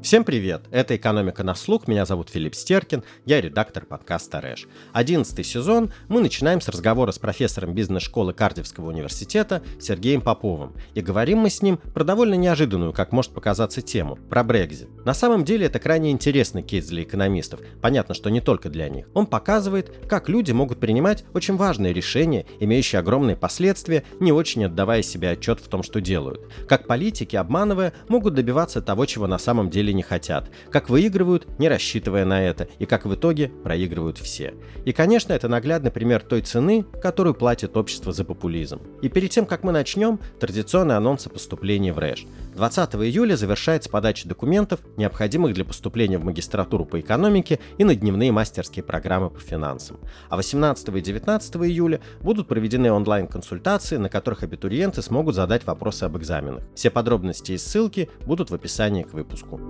Всем привет! Это «Экономика на слух». Меня зовут Филипп Стеркин, я редактор подкаста «РЭШ». 11-й сезон мы начинаем с разговора с профессором бизнес-школы Кардиффского университета Сергеем Поповым. И говорим мы с ним про довольно неожиданную, как может показаться, тему – про Brexit. На самом деле это крайне интересный кейс для экономистов. Понятно, что не только для них. Он показывает, как люди могут принимать очень важные решения, имеющие огромные последствия, не очень отдавая себе отчет в том, что делают. Как политики, обманывая, могут добиваться того, чего на самом деле не хотят, как выигрывают, не рассчитывая на это, и как в итоге проигрывают все. И, конечно, это наглядный пример той цены, которую платит общество за популизм. И перед тем, как мы начнем, традиционный анонс о поступлении в РЭШ. 20 июля завершается подача документов, необходимых для поступления в магистратуру по экономике и на дневные мастерские программы по финансам. А 18 и 19 июля будут проведены онлайн-консультации, на которых абитуриенты смогут задать вопросы об экзаменах. Все подробности и ссылки будут в описании к выпуску.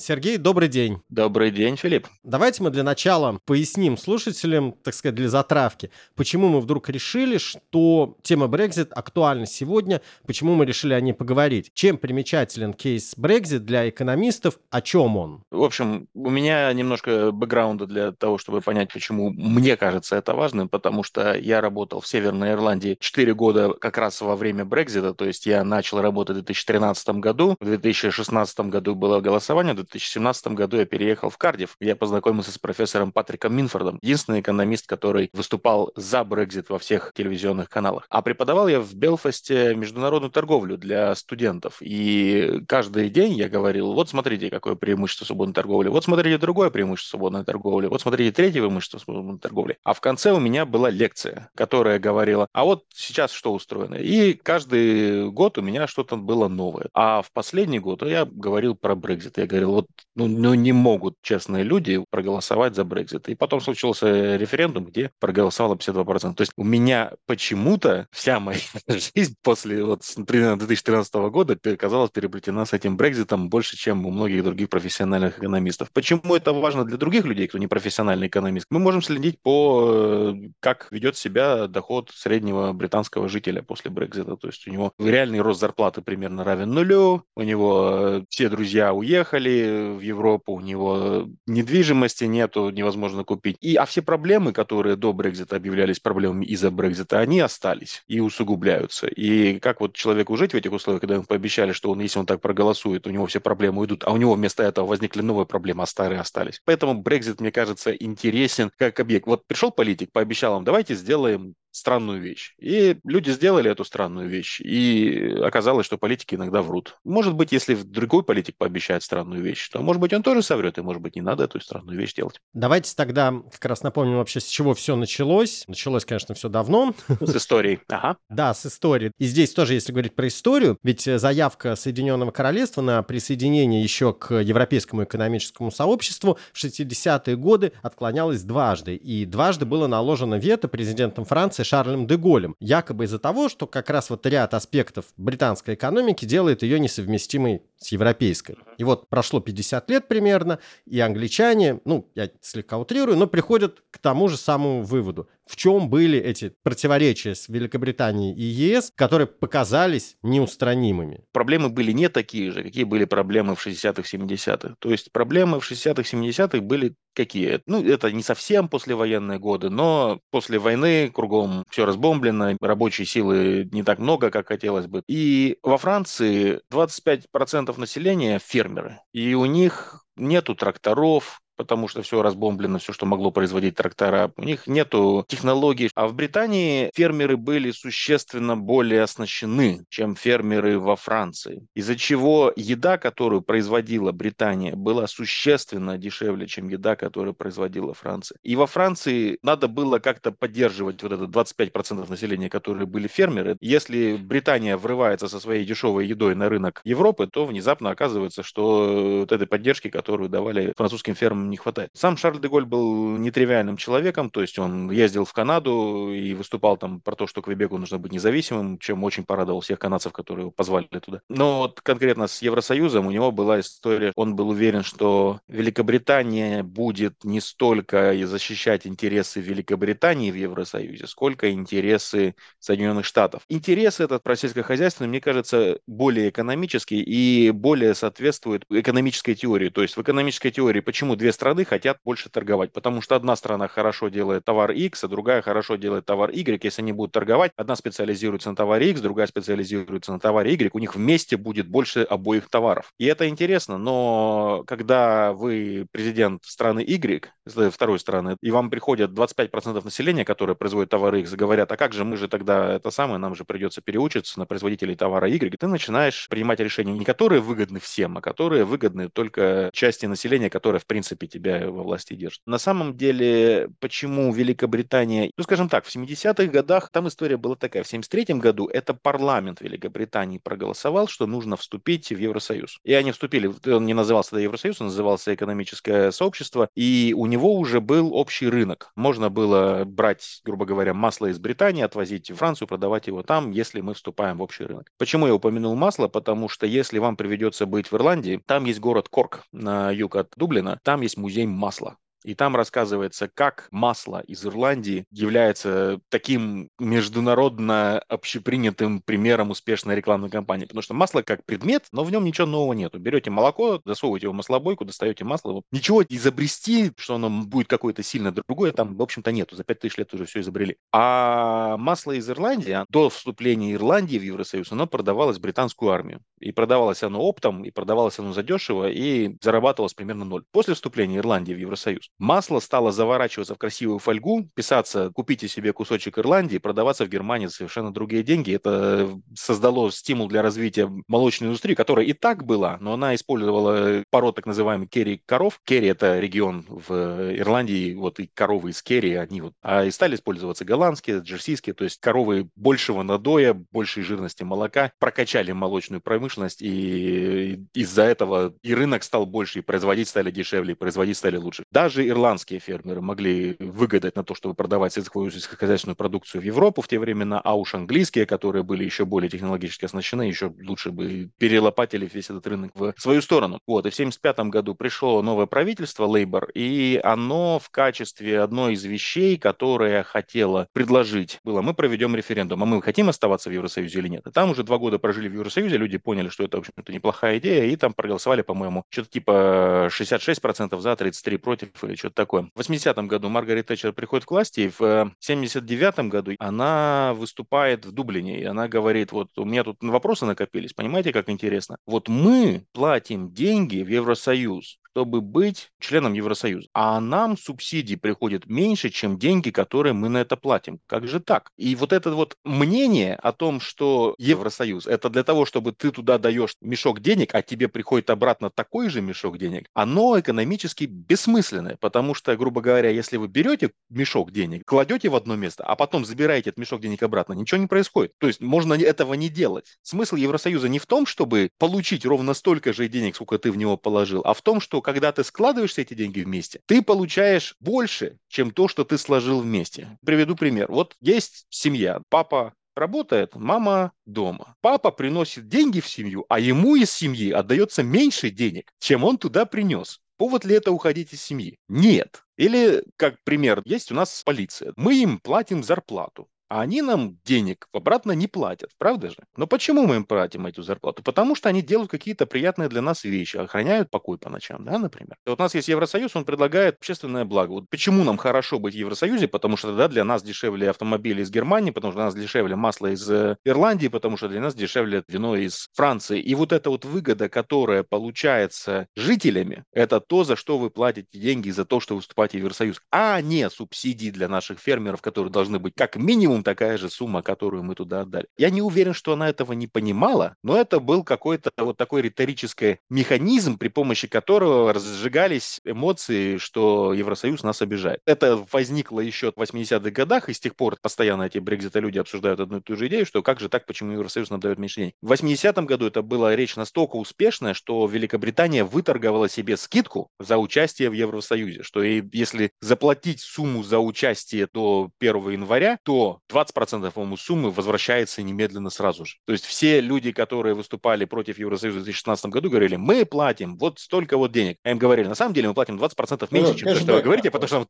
Сергей, добрый день. Добрый день, Филипп. Давайте мы для начала поясним слушателям, так сказать, для затравки, почему мы вдруг решили, что тема Brexit актуальна сегодня, почему мы решили о ней поговорить. Чем примечателен кейс Brexit для экономистов, о чем он? В общем, у меня немножко бэкграунда для того, чтобы понять, почему мне кажется это важным, потому что я работал в Северной Ирландии 4 года как раз во время Brexit, то есть я начал работать в 2013 году, в 2016 году было голосование, в 2017 году я переехал в Кардифф, где я познакомился с профессором Патриком Минфордом, единственный экономист, который выступал за Брексит во всех телевизионных каналах. А преподавал я в Белфасте международную торговлю для студентов. И каждый день я говорил, вот смотрите, какое преимущество свободной торговли, вот смотрите, другое преимущество свободной торговли, вот смотрите, третье преимущество свободной торговли. А в конце у меня была лекция, которая говорила, а вот сейчас что устроено. И каждый год у меня что-то было новое. А в последний год я говорил про Брексит. Я говорил, вот не могут честные люди проголосовать за Brexit. И потом случился референдум, где проголосовало 52%. То есть у меня почему-то вся моя жизнь после вот, 2013 года оказалась переплетена с этим Brexit'ом больше, чем у многих других профессиональных экономистов. Почему это важно для других людей, кто не профессиональный экономист? Мы можем следить по, как ведет себя доход среднего британского жителя после Brexit'а. То есть у него реальный рост зарплаты примерно равен нулю, у него все друзья уехали в Европу, у него недвижимости нету, невозможно купить. А все проблемы, которые до Брексита объявлялись проблемами из-за Брексита, они остались и усугубляются. И как вот человеку жить в этих условиях, когда ему пообещали, что он, если он так проголосует, у него все проблемы уйдут, а у него вместо этого возникли новые проблемы, а старые остались. Поэтому Брексит, мне кажется, интересен как объект. Вот пришел политик, пообещал вам, давайте сделаем странную вещь. И люди сделали эту странную вещь, и оказалось, что политики иногда врут. Может быть, если другой политик пообещает странную вещь, то, может быть, он тоже соврет, и, может быть, не надо эту странную вещь делать. Давайте тогда как раз напомним вообще, с чего все началось. Началось, конечно, все давно. С истории. Ага. Да, с истории. И здесь тоже, если говорить про историю, ведь заявка Соединенного Королевства на присоединение еще к Европейскому экономическому сообществу в 60-е годы отклонялась дважды, и дважды было наложено вето президентом Франции Шарлем де Голлем, якобы из-за того, что как раз вот ряд аспектов британской экономики делает ее несовместимой с европейской. И вот прошло 50 лет примерно, и англичане, я слегка утрирую, но приходят к тому же самому выводу. В чем были эти противоречия с Великобританией и ЕС, которые показались неустранимыми? Проблемы были не такие же, какие были проблемы в 60-х, 70-х. То есть проблемы в 60-х, 70-х были какие? Это не совсем послевоенные годы, но после войны кругом все разбомблено, рабочей силы не так много, как хотелось бы. И во Франции 25% населения фермеры, и у них нету тракторов, потому что все разбомблено, все, что могло производить трактора. У них нету технологий. А в Британии фермеры были существенно более оснащены, чем фермеры во Франции, из-за чего еда, которую производила Британия, была существенно дешевле, чем еда, которую производила Франция. И во Франции надо было как-то поддерживать вот это 25% населения, которые были фермеры. Если Британия врывается со своей дешевой едой на рынок Европы, то внезапно оказывается, что вот этой поддержки, которую давали французским фермерам, нам не хватает. Сам Шарль де Голль был нетривиальным человеком, то есть он ездил в Канаду и выступал там про то, что Квебеку нужно быть независимым, чем очень порадовал всех канадцев, которые его позвали туда. Но вот конкретно с Евросоюзом у него была история, он был уверен, что Великобритания будет не столько защищать интересы Великобритании в Евросоюзе, сколько интересы Соединенных Штатов. Интерес этот про сельскохозяйственный, мне кажется, более экономический и более соответствует экономической теории. То есть в экономической теории почему две страны хотят больше торговать? Потому что одна страна хорошо делает товар X, а другая хорошо делает товар Y. Если они будут торговать, одна специализируется на товаре X, другая специализируется на товаре Y. У них вместе будет больше обоих товаров. И это интересно, но когда вы президент страны Y, второй страны, и вам приходят 25% населения, которое производит товары X, говорят, а как же мы же тогда это самое, нам же придется переучиться на производителей товара Y, ты начинаешь принимать решения, не которые выгодны всем, а которые выгодны только части населения, которая, в принципе, тебя во власти держит. На самом деле, почему Великобритания... Ну, скажем так, в 70-х годах там история была такая. В 73-м году это парламент Великобритании проголосовал, что нужно вступить в Евросоюз. И они вступили. Он не назывался тогда Евросоюз, он назывался Экономическое сообщество. И у него уже был общий рынок. Можно было брать, грубо говоря, масло из Британии, отвозить в Францию, продавать его там, если мы вступаем в общий рынок. Почему я упомянул масло? Потому что если вам придется быть в Ирландии, там есть город Корк на юг от Дублина, там есть музей масла. И там рассказывается, как масло из Ирландии является таким международно общепринятым примером успешной рекламной кампании. Потому что масло как предмет, но в нем ничего нового нету. Берете молоко, засовываете его в маслобойку, достаете масло. Ничего изобрести, что оно будет какое-то сильно другое, там, в общем-то, нету. За 5000 лет уже все изобрели. А масло из Ирландии, до вступления Ирландии в Евросоюз, оно продавалось в британскую армию. И продавалось оно оптом, и продавалось оно задешево, и зарабатывалось примерно 0. После вступления Ирландии в Евросоюз масло стало заворачиваться в красивую фольгу, писаться «купите себе кусочек Ирландии», продаваться в Германии за совершенно другие деньги. Это создало стимул для развития молочной индустрии, которая и так была, но она использовала пород так называемых керри-коров. Керри – это регион в Ирландии, вот и коровы из керри, они вот. А и стали использоваться голландские, джерсийские, то есть коровы большего надоя, большей жирности молока, прокачали молочную промышленность, и из-за этого и рынок стал больше, и производить стали дешевле, и производить стали лучше. Даже ирландские фермеры могли выгадать на то, чтобы продавать сельскохозяйственную продукцию в Европу в те времена, а уж английские, которые были еще более технологически оснащены, еще лучше бы перелопатили весь этот рынок в свою сторону. Вот, и в 1975 году пришло новое правительство, Лейбор, и оно в качестве одной из вещей, которая хотела предложить, было, мы проведем референдум, а мы хотим оставаться в Евросоюзе или нет. И там уже 2 года прожили в Евросоюзе, люди поняли, что это, в общем-то, неплохая идея, и там проголосовали, по-моему, что-то типа 66% за, 33% против, или что-то такое. В 80-м году Маргарет Тэтчер приходит к власти, и в 79-м году она выступает в Дублине, и она говорит, вот у меня тут вопросы накопились, понимаете, как интересно? Вот мы платим деньги в Евросоюз, чтобы быть членом Евросоюза. А нам субсидий приходит меньше, чем деньги, которые мы на это платим. Как же так? И вот это вот мнение о том, что Евросоюз – это для того, чтобы ты туда даешь мешок денег, а тебе приходит обратно такой же мешок денег, оно экономически бессмысленное. Потому что, грубо говоря, если вы берете мешок денег, кладете в одно место, а потом забираете этот мешок денег обратно, ничего не происходит. То есть можно этого не делать. Смысл Евросоюза не в том, чтобы получить ровно столько же денег, сколько ты в него положил, а в том, что когда ты складываешь все эти деньги вместе, ты получаешь больше, чем то, что ты сложил вместе. Приведу пример. Вот есть семья, папа работает, мама дома. Папа приносит деньги в семью, а ему из семьи отдается меньше денег, чем он туда принес. Повод ли это уходить из семьи? Нет. Или, как пример, есть у нас полиция. Мы им платим зарплату, а они нам денег обратно не платят, правда же? Но почему мы им платим эту зарплату? Потому что они делают какие-то приятные для нас вещи, охраняют покой по ночам, да, например. И вот у нас есть Евросоюз, он предлагает общественное благо. Вот почему нам хорошо быть в Евросоюзе? Потому что тогда для нас дешевле автомобили из Германии, потому что для нас дешевле масло из Ирландии, потому что для нас дешевле вино из Франции. И вот эта вот выгода, которая получается жителями, это то, за что вы платите деньги, за то, что выступаете в Евросоюз, а не субсидии для наших фермеров, которые должны быть как минимум минимум такая же сумма, которую мы туда отдали. Я не уверен, что она этого не понимала, но это был какой-то вот такой риторический механизм, при помощи которого разжигались эмоции, что Евросоюз нас обижает. Это возникло еще в 80-х годах, и с тех пор постоянно эти брекзитолюди обсуждают одну и ту же идею, что как же так, почему Евросоюз нам дает меньше денег. В 80-м году это была речь настолько успешная, что Великобритания выторговала себе скидку за участие в Евросоюзе, что если заплатить сумму за участие до 1 января, то 20% ему суммы возвращается немедленно сразу же. То есть все люди, которые выступали против Евросоюза в 2016 году, говорили, мы платим вот столько вот денег. А им говорили, на самом деле мы платим 20% меньше, чем то, что вы говорите, потому что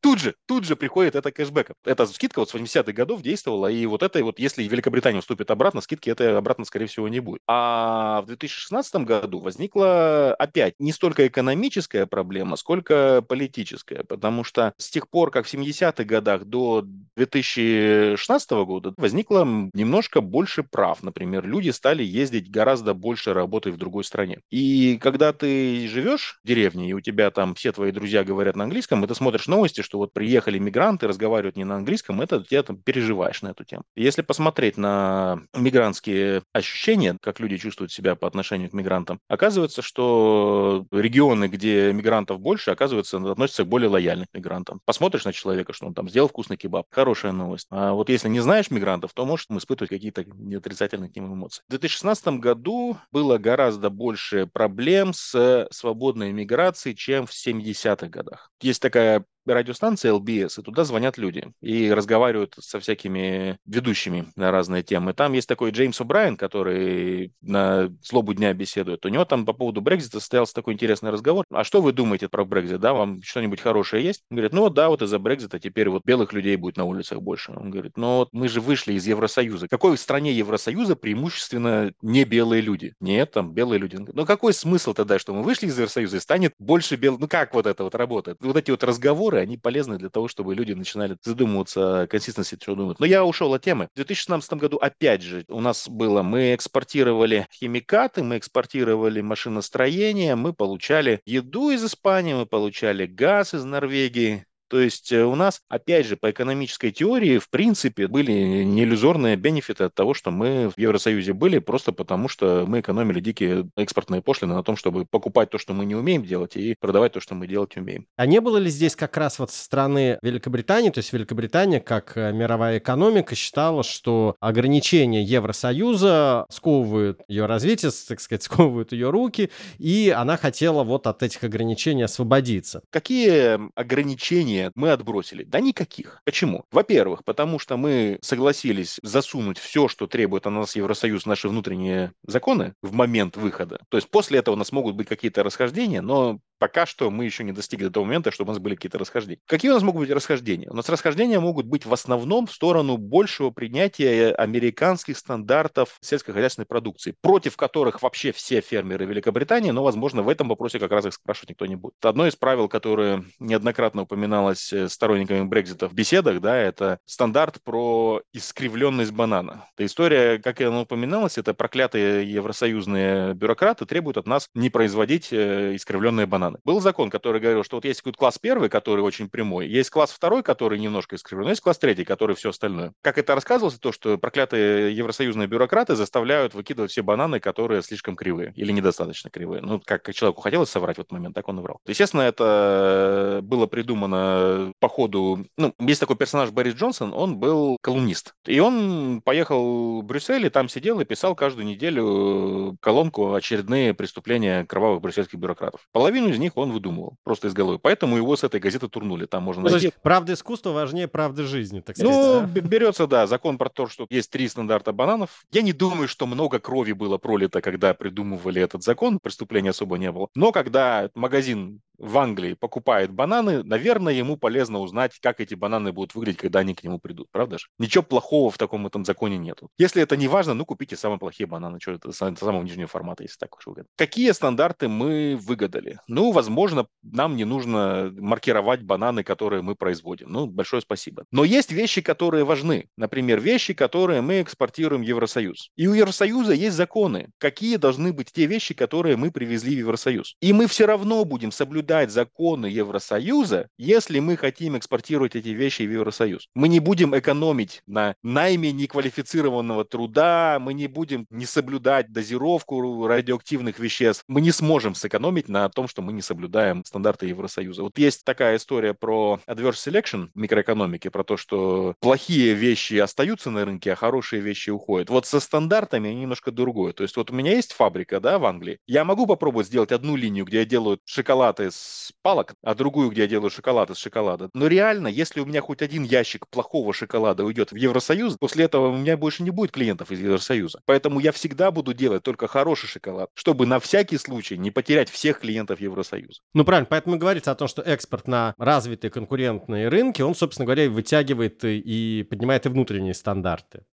тут же приходит это кэшбэк. Эта скидка вот с 80-х годов действовала, и вот это вот, если Великобритания вступит обратно, скидки это обратно, скорее всего, не будет. А в 2016 году возникла опять не столько экономическая проблема, сколько политическая, потому что с тех пор, как в 70-х годах до 2016 года возникло немножко больше прав. Например, люди стали ездить гораздо больше работы в другой стране. И когда ты живешь в деревне, и у тебя там все твои друзья говорят на английском, и ты смотришь новости, что вот приехали мигранты, разговаривают не на английском, это ты там переживаешь на эту тему. Если посмотреть на мигрантские ощущения, как люди чувствуют себя по отношению к мигрантам, оказывается, что регионы, где мигрантов больше, оказывается, относятся к более лояльным мигрантам. Посмотришь на человека, что он там сделал вкусный кебаб. Хорошая новость. А вот если не знаешь мигрантов, то можешь испытывать какие-то отрицательные к ним эмоции. В 2016 году было гораздо больше проблем с свободной миграцией, чем в 70-х годах. Есть такая радиостанция LBS, и туда звонят люди и разговаривают со всякими ведущими на разные темы. Там есть такой Джеймс О'Брайен, который на злобу дня беседует. У него там по поводу Брексита состоялся такой интересный разговор. А что вы думаете про Брексит? Да, вам что-нибудь хорошее есть? Он говорит, ну да, вот из-за Брексита теперь вот белых людей будет на улицах больше. Он говорит, ну вот мы же вышли из Евросоюза. В какой стране Евросоюза преимущественно не белые люди? Нет, там белые люди. Ну какой смысл тогда, что мы вышли из Евросоюза и станет больше белых? Ну как вот это вот работает? Вот эти вот разговоры, они полезны для того, чтобы люди начинали задумываться о консистенции, что думают. Но я ушел от темы. В 2016 году, опять же, у нас было, мы экспортировали химикаты, мы экспортировали машиностроение, мы получали еду из Испании, мы получали газ из Норвегии. То есть у нас, опять же, по экономической теории, в принципе, были неиллюзорные бенефиты от того, что мы в Евросоюзе были, просто потому что мы экономили дикие экспортные пошлины на том, чтобы покупать то, что мы не умеем делать, и продавать то, что мы делать умеем. А не было ли здесь как раз вот со стороны Великобритании, то есть Великобритания, как мировая экономика, считала, что ограничения Евросоюза сковывают ее развитие, так сказать, сковывают ее руки, и она хотела вот от этих ограничений освободиться? Какие ограничения мы отбросили? Да никаких. Почему? Во-первых, потому что мы согласились засунуть все, что требует от нас Евросоюз, наши внутренние законы в момент выхода. То есть после этого у нас могут быть какие-то расхождения, но пока что мы еще не достигли до того момента, чтобы у нас были какие-то расхождения. Какие у нас могут быть расхождения? У нас расхождения могут быть в основном в сторону большего принятия американских стандартов сельскохозяйственной продукции, против которых вообще все фермеры Великобритании, но, возможно, в этом вопросе как раз их спрашивать никто не будет. Одно из правил, которое неоднократно упоминалось сторонниками Брексита в беседах, да, это стандарт про искривленность банана. Эта история, как и она упоминалась, это проклятые евросоюзные бюрократы требуют от нас не производить искривленные бананы. Был закон, который говорил, что вот есть какой-то класс первый, который очень прямой, есть класс второй, который немножко искривлен, есть класс третий, который все остальное. Как это рассказывалось, то, что проклятые евросоюзные бюрократы заставляют выкидывать все бананы, которые слишком кривые или недостаточно кривые. Ну, как человеку хотелось соврать в этот момент, так он и врал. Естественно, это было придумано по ходу... Ну, есть такой персонаж Борис Джонсон, он был колумнист. И он поехал в Брюссель, и там сидел и писал каждую неделю колонку «Очередные преступления кровавых брюссельских бюрократов». Половину из них он выдумывал, просто из головы. Поэтому его с этой газеты турнули. Там можно найти... Правда искусства важнее правды жизни, так сказать. Ну, берется, да, закон про то, что есть 3 стандарта бананов. Я не думаю, что много крови было пролито, когда придумывали этот закон. Преступления особо не было. Но когда магазин в Англии покупает бананы, наверное, ему полезно узнать, как эти бананы будут выглядеть, когда они к нему придут. Правда же? Ничего плохого в таком этом законе нету. Если это не важно, ну, купите самые плохие бананы. Что это самого нижнего формата, если так уж выгодно. Какие стандарты мы выгадали? Ну, возможно, нам не нужно маркировать бананы, которые мы производим. Ну, большое спасибо. Но есть вещи, которые важны. Например, вещи, которые мы экспортируем в Евросоюз. И у Евросоюза есть законы. Какие должны быть те вещи, которые мы привезли в Евросоюз? И мы все равно будем соблюдать соблюдать законы Евросоюза, если мы хотим экспортировать эти вещи в Евросоюз. Мы не будем экономить на найме неквалифицированного труда, мы не будем не соблюдать дозировку радиоактивных веществ. Мы не сможем сэкономить на том, что мы не соблюдаем стандарты Евросоюза. Вот есть такая история про adverse selection в микроэкономике, про то, что плохие вещи остаются на рынке, а хорошие вещи уходят. Вот со стандартами немножко другое. То есть вот у меня есть фабрика, да, в Англии. Я могу попробовать сделать одну линию, где я делаю шоколад из палок, а другую, где я делаю шоколад из шоколада. Но реально, если у меня хоть один ящик плохого шоколада уйдет в Евросоюз, после этого у меня больше не будет клиентов из Евросоюза. Поэтому я всегда буду делать только хороший шоколад, чтобы на всякий случай не потерять всех клиентов Евросоюза. Ну правильно, поэтому говорится о том, что экспорт на развитые конкурентные рынки, он, собственно говоря, вытягивает и поднимает и внутренние стандарты.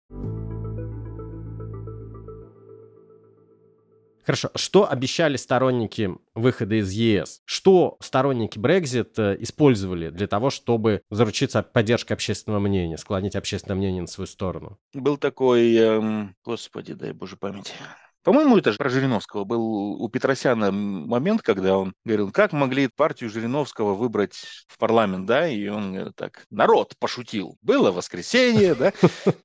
Хорошо. Что обещали сторонники выхода из ЕС? Что сторонники Brexit использовали для того, чтобы заручиться поддержкой общественного мнения, склонить общественное мнение на свою сторону? Был такой... Господи, дай Боже памяти... По-моему, это же про Жириновского. Был у Петросяна момент, когда он говорил, как могли партию Жириновского выбрать в парламент, да, и он говорит так, народ пошутил. Было воскресенье, да,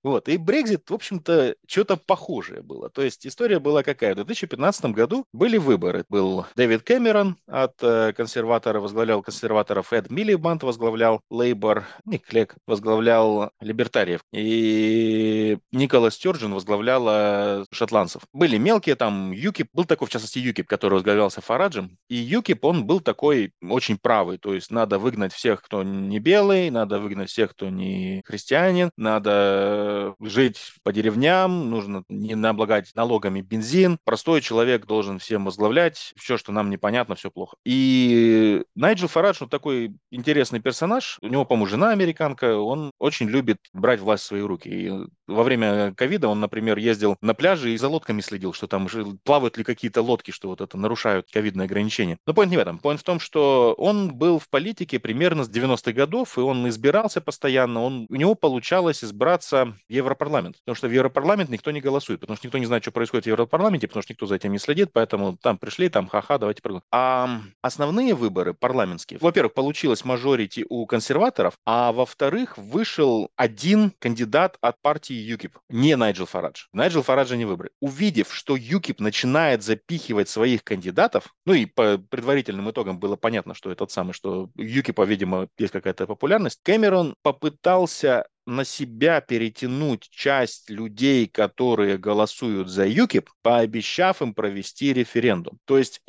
вот, и Brexit, в общем-то, что-то похожее было. То есть история была какая? В 2015 году были выборы. Был Дэвид Кэмерон от консерваторов, возглавлял консерваторов Эд Миллибант, возглавлял Лейбор, Ник Клег возглавлял либертариев, и Николас Тёрджин возглавлял шотландцев. Были мелкие, там ЮКИП, был такой, в частности, ЮКИП, который возглавлялся Фараджем, и ЮКИП, он был такой очень правый, то есть надо выгнать всех, кто не белый, надо выгнать всех, кто не христианин, надо жить по деревням, нужно не облагать налогами бензин, простой человек должен всем возглавлять, все, что нам непонятно, все плохо. И Найджел Фарадж, он такой интересный персонаж, у него, по-моему, жена американка, он очень любит брать власть в свои руки, и во время ковида он, например, ездил на пляже и за лодками следил, что там плавают ли какие-то лодки, что вот это нарушают ковидные ограничения. Но поинт не в этом. Поинт в том, что он был в политике примерно с 90-х годов, и он избирался постоянно. У него получалось избраться в Европарламент, потому что в Европарламент никто не голосует, потому что никто не знает, что происходит в Европарламенте, потому что никто за этим не следит, поэтому там пришли, там ха-ха, давайте проголосуем. А основные выборы парламентские, во-первых, получилось мажорити у консерваторов, а во-вторых, вышел один кандидат от партии ЮКИП, не Найджел Фарадж. Найджел Фараджа не выбрали. Увидев, что ЮКИП начинает запихивать своих кандидатов, ну и по предварительным итогам было понятно, что этот самый, что ЮКИПа, видимо, есть какая-то популярность, Кэмерон попытался на себя перетянуть часть людей, которые голосуют за ЮКИП, пообещав им провести референдум. То есть,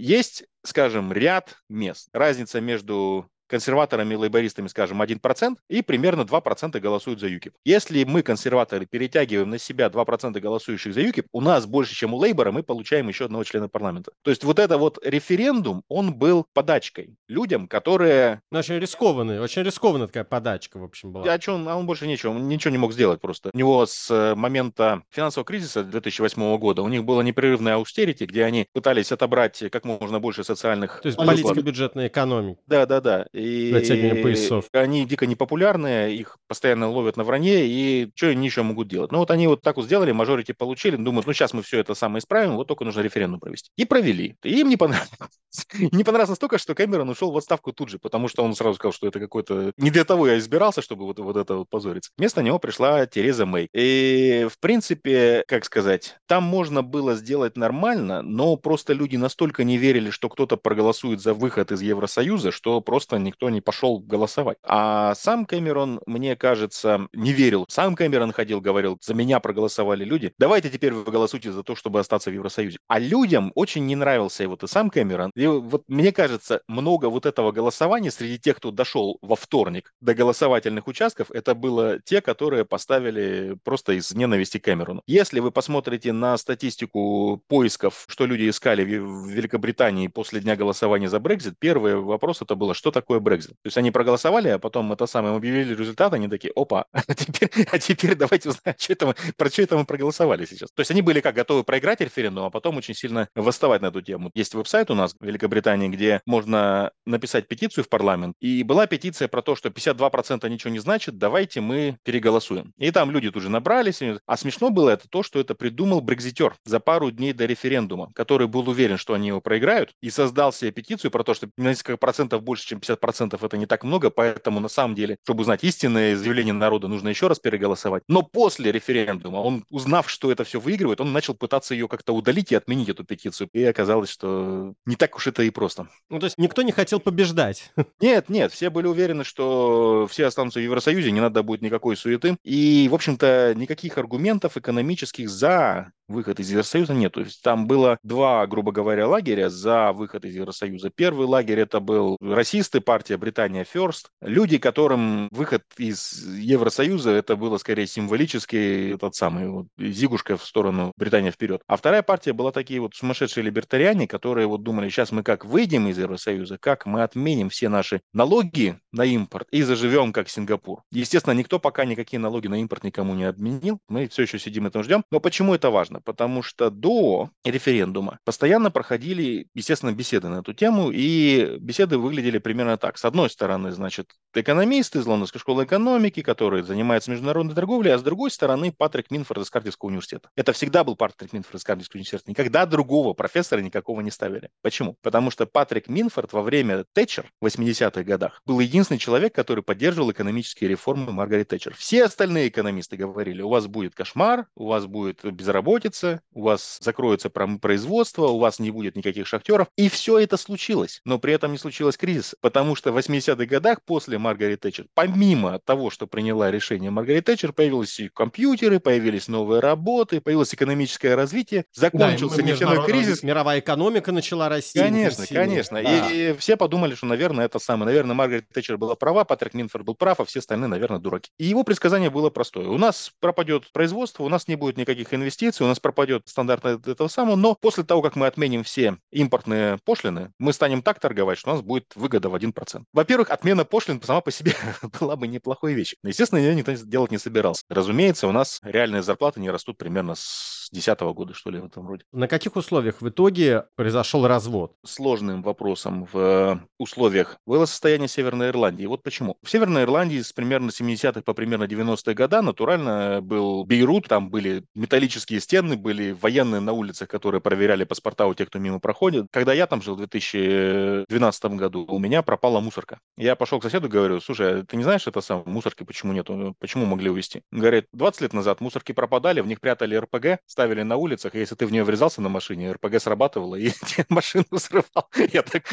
скажем, ряд мест. Разница между консерваторами и лейбористами, скажем, 1%, и примерно 2% голосуют за ЮКИП. Если мы, консерваторы, перетягиваем на себя 2% голосующих за ЮКИП, у нас больше, чем у Лейбора, мы получаем еще одного члена парламента. То есть вот это вот референдум, он был подачкой людям, которые... очень рискованная такая подачка, в общем, была. Он больше ничего, он ничего не мог сделать просто. У него с момента финансового кризиса 2008 года у них было непрерывное аустерити, где они пытались отобрать как можно больше социальных... То есть политика бюджетной экономики. Да. Затягивание поясов. Они дико непопулярные, их постоянно ловят на вранье, и что они еще могут делать? Ну вот они вот так вот сделали, мажорити получили, думают, сейчас мы все это самое исправим, вот только нужно референдум провести. И провели. И им не понравилось. Не понравилось настолько, что Кэмерон ушел в отставку тут же, потому что он сразу сказал, что это какой-то... Не для того я избирался, чтобы вот это вот позориться. Вместо него пришла Тереза Мэй. И, в принципе, как сказать, там можно было сделать нормально, но просто люди настолько не верили, что кто-то проголосует за выход из Евросоюза, что просто никто не пошел голосовать. А сам Кэмерон, мне кажется, не верил. Сам Кэмерон ходил, говорил, за меня проголосовали люди. Давайте теперь вы голосуйте за то, чтобы остаться в Евросоюзе. А людям очень не нравился и сам Кэмерон. И вот мне кажется, много этого голосования среди тех, кто дошел во вторник до голосовательных участков, это было те, которые поставили просто из ненависти Кэмерону. Если вы посмотрите на статистику поисков, что люди искали в Великобритании после дня голосования за Brexit, первый вопрос это было, что такое такое Brexit. То есть они проголосовали, а потом объявили результаты, они такие, опа, а теперь давайте узнаем, про что это мы проголосовали сейчас. То есть они были как готовы проиграть референдум, а потом очень сильно восставать на эту тему. Есть веб-сайт у нас в Великобритании, где можно написать петицию в парламент, и была петиция про то, что 52% ничего не значит, давайте мы переголосуем. И там люди тут же набрались, а смешно было это то, что это придумал брекситер за пару дней до референдума, который был уверен, что они его проиграют, и создал себе петицию про то, что на несколько процентов больше, чем 50% это не так много, поэтому на самом деле, чтобы узнать истинное заявление народа, нужно еще раз переголосовать. Но после референдума, он, узнав, что это все выигрывает, он начал пытаться ее как-то удалить и отменить эту петицию. И оказалось, что не так уж это и просто. Ну, то есть никто не хотел побеждать? Нет, все были уверены, что все останутся в Евросоюзе, не надо будет никакой суеты. И, в общем-то, никаких аргументов экономических за выход из Евросоюза нет. То есть там было два, грубо говоря, лагеря за выход из Евросоюза. Первый лагерь — это был расисты, партия Британия First. Люди, которым выход из Евросоюза — это было скорее символически зигушка в сторону Британия вперед. А вторая партия была такие сумасшедшие либертариане, которые думали, сейчас мы как выйдем из Евросоюза, как мы отменим все наши налоги на импорт и заживем как Сингапур. Естественно, никто пока никакие налоги на импорт никому не отменил. Мы все еще сидим и там ждем. Но почему это важно? Потому что до референдума постоянно проходили, естественно, беседы на эту тему, и беседы выглядели примерно так. С одной стороны, экономисты из Лондонской школы экономики, которые занимаются международной торговлей, а с другой стороны, Патрик Минфорд из Кардиффского университета. Это всегда был Патрик Минфорд из Кардиффского университета. Никогда другого профессора никакого не ставили. Почему? Потому что Патрик Минфорд во время Тэтчер в 80-х годах был единственный человек, который поддерживал экономические реформы Маргарет Тэтчер. Все остальные экономисты говорили, у вас будет кошмар, у вас будет безработица, у вас закроется производство, у вас не будет никаких шахтеров. И все это случилось. Но при этом не случилось кризис. Потому что в 80-х годах после Маргарет Тэтчер, помимо того, что приняла решение Маргарет Тэтчер, появились и компьютеры, появились новые работы, появилось экономическое развитие, закончился нефтяной кризис. Мировая экономика начала расти. Конечно. Да. И все подумали, что, наверное, Маргарет Тэтчер была права, Патрик Минфорд был прав, а все остальные, наверное, дураки. И его предсказание было простое. У нас пропадет производство, у нас не будет никаких инвестиций, у нас пропадет стандарт но после того, как мы отменим все импортные пошлины, мы станем так торговать, что у нас будет выгода в 1%. Во-первых, отмена пошлин сама по себе была бы неплохой вещью. Естественно, ее никто делать не собирался. Разумеется, у нас реальные зарплаты не растут примерно с 2010 года, в этом роде. На каких условиях в итоге произошел развод? Сложным вопросом в условиях было состояние Северной Ирландии. Вот почему. В Северной Ирландии с примерно 70-х по примерно 90-е года натурально был Бейрут, там были металлические стены, были военные на улицах, которые проверяли паспорта у тех, кто мимо проходит. Когда я там жил в 2012 году, у меня пропала мусорка. Я пошел к соседу и говорю, слушай, ты не знаешь, мусорки почему нет? Почему могли увезти? Говорит, 20 лет назад мусорки пропадали, в них прятали РПГ, ставили на улицах, и если ты в нее врезался на машине, РПГ срабатывала, и машину взрывал. Я так...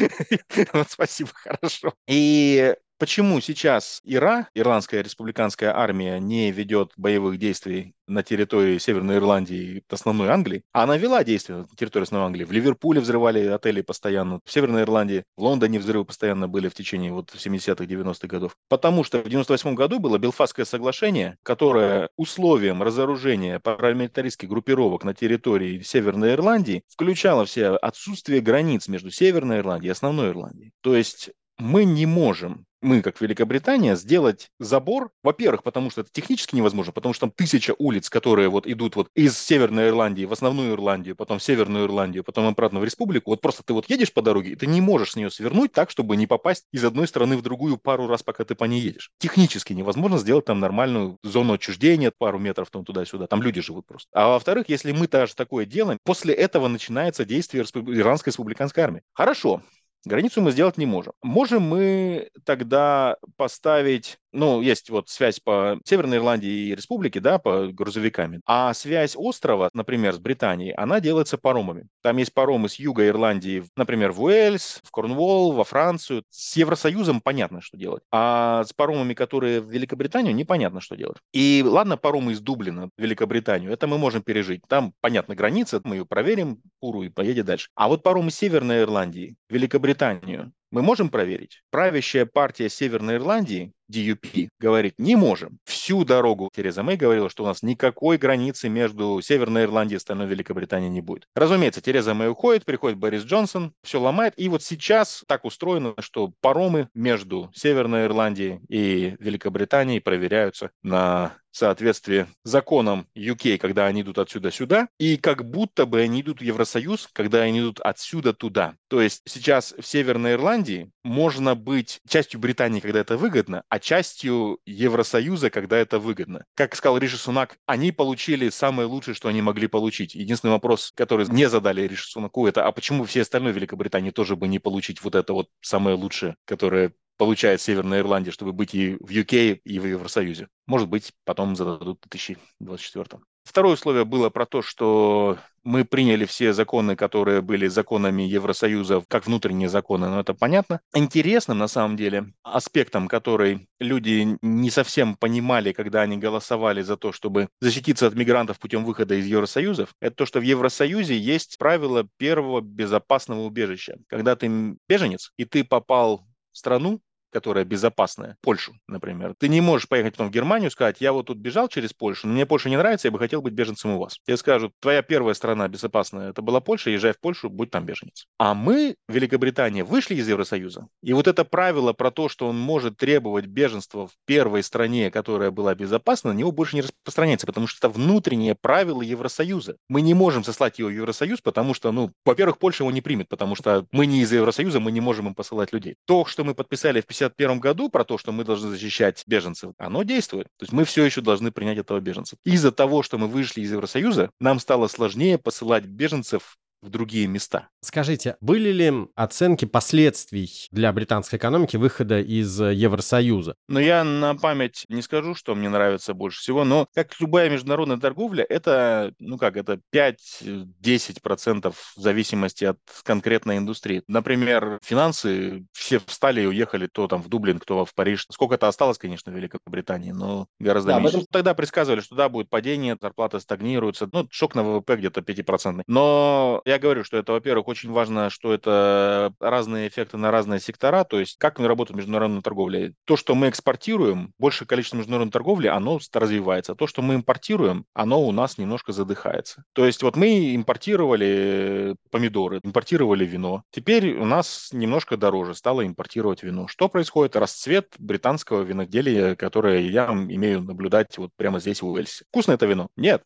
Спасибо, хорошо. И... Почему сейчас ИРА, Ирландская республиканская армия, не ведет боевых действий на территории Северной Ирландии, основной Англии? Она вела действия на территории основной Англии. В Ливерпуле взрывали отели постоянно, в Северной Ирландии, в Лондоне взрывы постоянно были в течение 70-х, 90-х годов. Потому что в 98-м году было Белфастское соглашение, которое условием разоружения парамилитаристских группировок на территории Северной Ирландии включало в себя отсутствие границ между Северной Ирландией и основной Ирландией. То есть мы не можем... Мы, как Великобритания, сделать забор, во-первых, потому что это технически невозможно, потому что там 1000 улиц, которые идут из Северной Ирландии в основную Ирландию, потом в Северную Ирландию, потом обратно в республику. Просто ты едешь по дороге, и ты не можешь с нее свернуть так, чтобы не попасть из одной стороны в другую пару раз, пока ты по ней едешь. Технически невозможно сделать там нормальную зону отчуждения, пару метров туда-сюда. Там люди живут просто. А во-вторых, если мы даже такое делаем, после этого начинается действие Ирландской республиканской армии. Хорошо. Границу мы сделать не можем. Можем мы тогда поставить... есть связь по Северной Ирландии и республике, по грузовиками. А связь острова, например, с Британией, она делается паромами. Там есть паромы с юга Ирландии, например, в Уэльс, в Корнуолл, во Францию. С Евросоюзом понятно, что делать. А с паромами, которые в Великобританию, непонятно, что делать. И ладно, паромы из Дублина в Великобританию, это мы можем пережить. Там, понятно, граница, мы ее проверим, и поедем дальше. А паромы Северной Ирландии, Великобританию, Мы можем проверить? Правящая партия Северной Ирландии, DUP, говорит, не можем. Всю дорогу Тереза Мэй говорила, что у нас никакой границы между Северной Ирландией и остальной Великобританией не будет. Разумеется, Тереза Мэй уходит, приходит Борис Джонсон, все ломает. И вот сейчас так устроено, что паромы между Северной Ирландией и Великобританией проверяются на соответствии законам UK, когда они идут отсюда сюда, и как будто бы они идут в Евросоюз, когда они идут отсюда туда. То есть сейчас в Северной Ирландии можно быть частью Британии, когда это выгодно, а частью Евросоюза, когда это выгодно. Как сказал Риши Сунак, они получили самое лучшее, что они могли получить. Единственный вопрос, который не задали Риши Сунаку, это, а почему всей остальной Великобритании тоже бы не получить вот это вот самое лучшее, которое получает Северная Ирландия, чтобы быть и в UK, и в Евросоюзе. Может быть, потом зададут в 2024. Второе условие было про то, что мы приняли все законы, которые были законами Евросоюза, как внутренние законы, но это понятно. Интересным, на самом деле, аспектом, который люди не совсем понимали, когда они голосовали за то, чтобы защититься от мигрантов путем выхода из Евросоюза, это то, что в Евросоюзе есть правило первого безопасного убежища. Когда ты беженец, и ты попал в страну, которая безопасная, Польшу, например. Ты не можешь поехать потом в Германию и сказать, я вот тут бежал через Польшу, но мне Польша не нравится, я бы хотел быть беженцем у вас. Тебе скажут, твоя первая страна безопасная, это была Польша, езжай в Польшу, будь там беженец. А мы, Великобритания, вышли из Евросоюза. И вот это правило про то, что он может требовать беженства в первой стране, которая была безопасна, на него больше не распространяется, потому что это внутреннее правило Евросоюза. Мы не можем сослать его в Евросоюз, потому что, во-первых, Польша его не примет, потому что мы не из Евросоюза, мы не можем им посылать людей. То, что мы подписали в 1951 году про то, что мы должны защищать беженцев, оно действует. То есть мы все еще должны принять этого беженца. Из-за того, что мы вышли из Евросоюза, нам стало сложнее посылать беженцев в другие места. Скажите, были ли оценки последствий для британской экономики выхода из Евросоюза? Я на память не скажу, что мне нравится больше всего, но как любая международная торговля, это, это 5-10% в зависимости от конкретной индустрии. Например, финансы, все встали и уехали, кто там в Дублин, кто в Париж. Сколько-то осталось, конечно, в Великобритании, но гораздо меньше. Тогда предсказывали, что будет падение, зарплаты стагнируются, шок на ВВП где-то 5%. Но я говорю, что это, во-первых, очень важно, что это разные эффекты на разные сектора, то есть как работает международная торговля. То, что мы экспортируем, большее количество международной торговли, оно развивается. То, что мы импортируем, оно у нас немножко задыхается. То есть мы импортировали помидоры, импортировали вино. Теперь у нас немножко дороже стало импортировать вино. Что происходит? Расцвет британского виноделия, которое я имею наблюдать вот прямо здесь в Уэльсе. Вкусно это вино? Нет.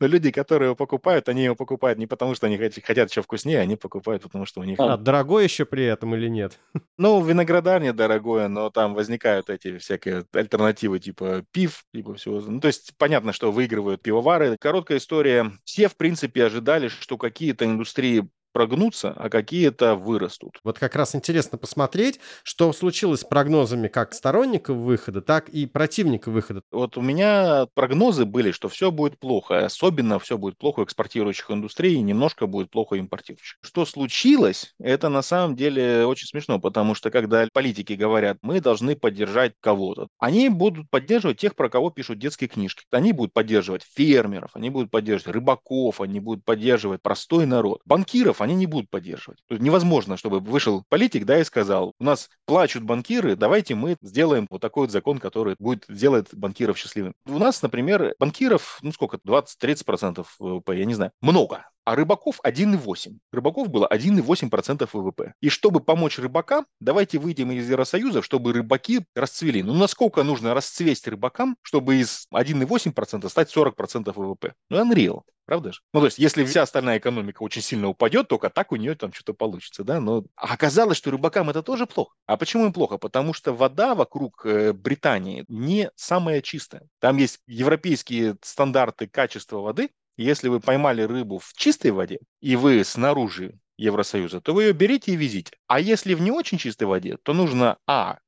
Но люди, которые его покупают, они его покупают не потому, что они хотят еще вкуснее, они покупают, потому что у них... А дорогое еще при этом или нет? Виноградарня дорогое, но там возникают эти всякие альтернативы типа пив, типа всего. То есть понятно, что выигрывают пивовары. Короткая история. Все, в принципе, ожидали, что какие-то индустрии прогнутся, а какие-то вырастут. Вот как раз интересно посмотреть, что случилось с прогнозами как сторонников выхода, так и противников выхода. У меня прогнозы были, что все будет плохо. Особенно все будет плохо у экспортирующих индустрий, и немножко будет плохо у импортирующих. Что случилось, это на самом деле очень смешно, потому что когда политики говорят, мы должны поддержать кого-то, они будут поддерживать тех, про кого пишут детские книжки. Они будут поддерживать фермеров, они будут поддерживать рыбаков, они будут поддерживать простой народ. Банкиров они не будут поддерживать. Тут невозможно, чтобы вышел политик, и сказал, у нас плачут банкиры, давайте мы сделаем вот такой вот закон, который будет делать банкиров счастливыми. У нас, например, банкиров, 20-30% ВВП, я не знаю, много. А рыбаков 1,8. Рыбаков было 1,8% ВВП. И чтобы помочь рыбакам, давайте выйдем из Евросоюза, чтобы рыбаки расцвели. Насколько нужно расцвесть рыбакам, чтобы из 1,8% стать 40% ВВП? Unreal, правда же? То есть, если вся остальная экономика очень сильно упадет, только так у нее там что-то получится, да? Но оказалось, что рыбакам это тоже плохо. А почему им плохо? Потому что вода вокруг Британии не самая чистая. Там есть европейские стандарты качества воды. Если вы поймали рыбу в чистой воде, и вы снаружи Евросоюза, то вы ее берите и везите. А если в не очень чистой воде, то нужно,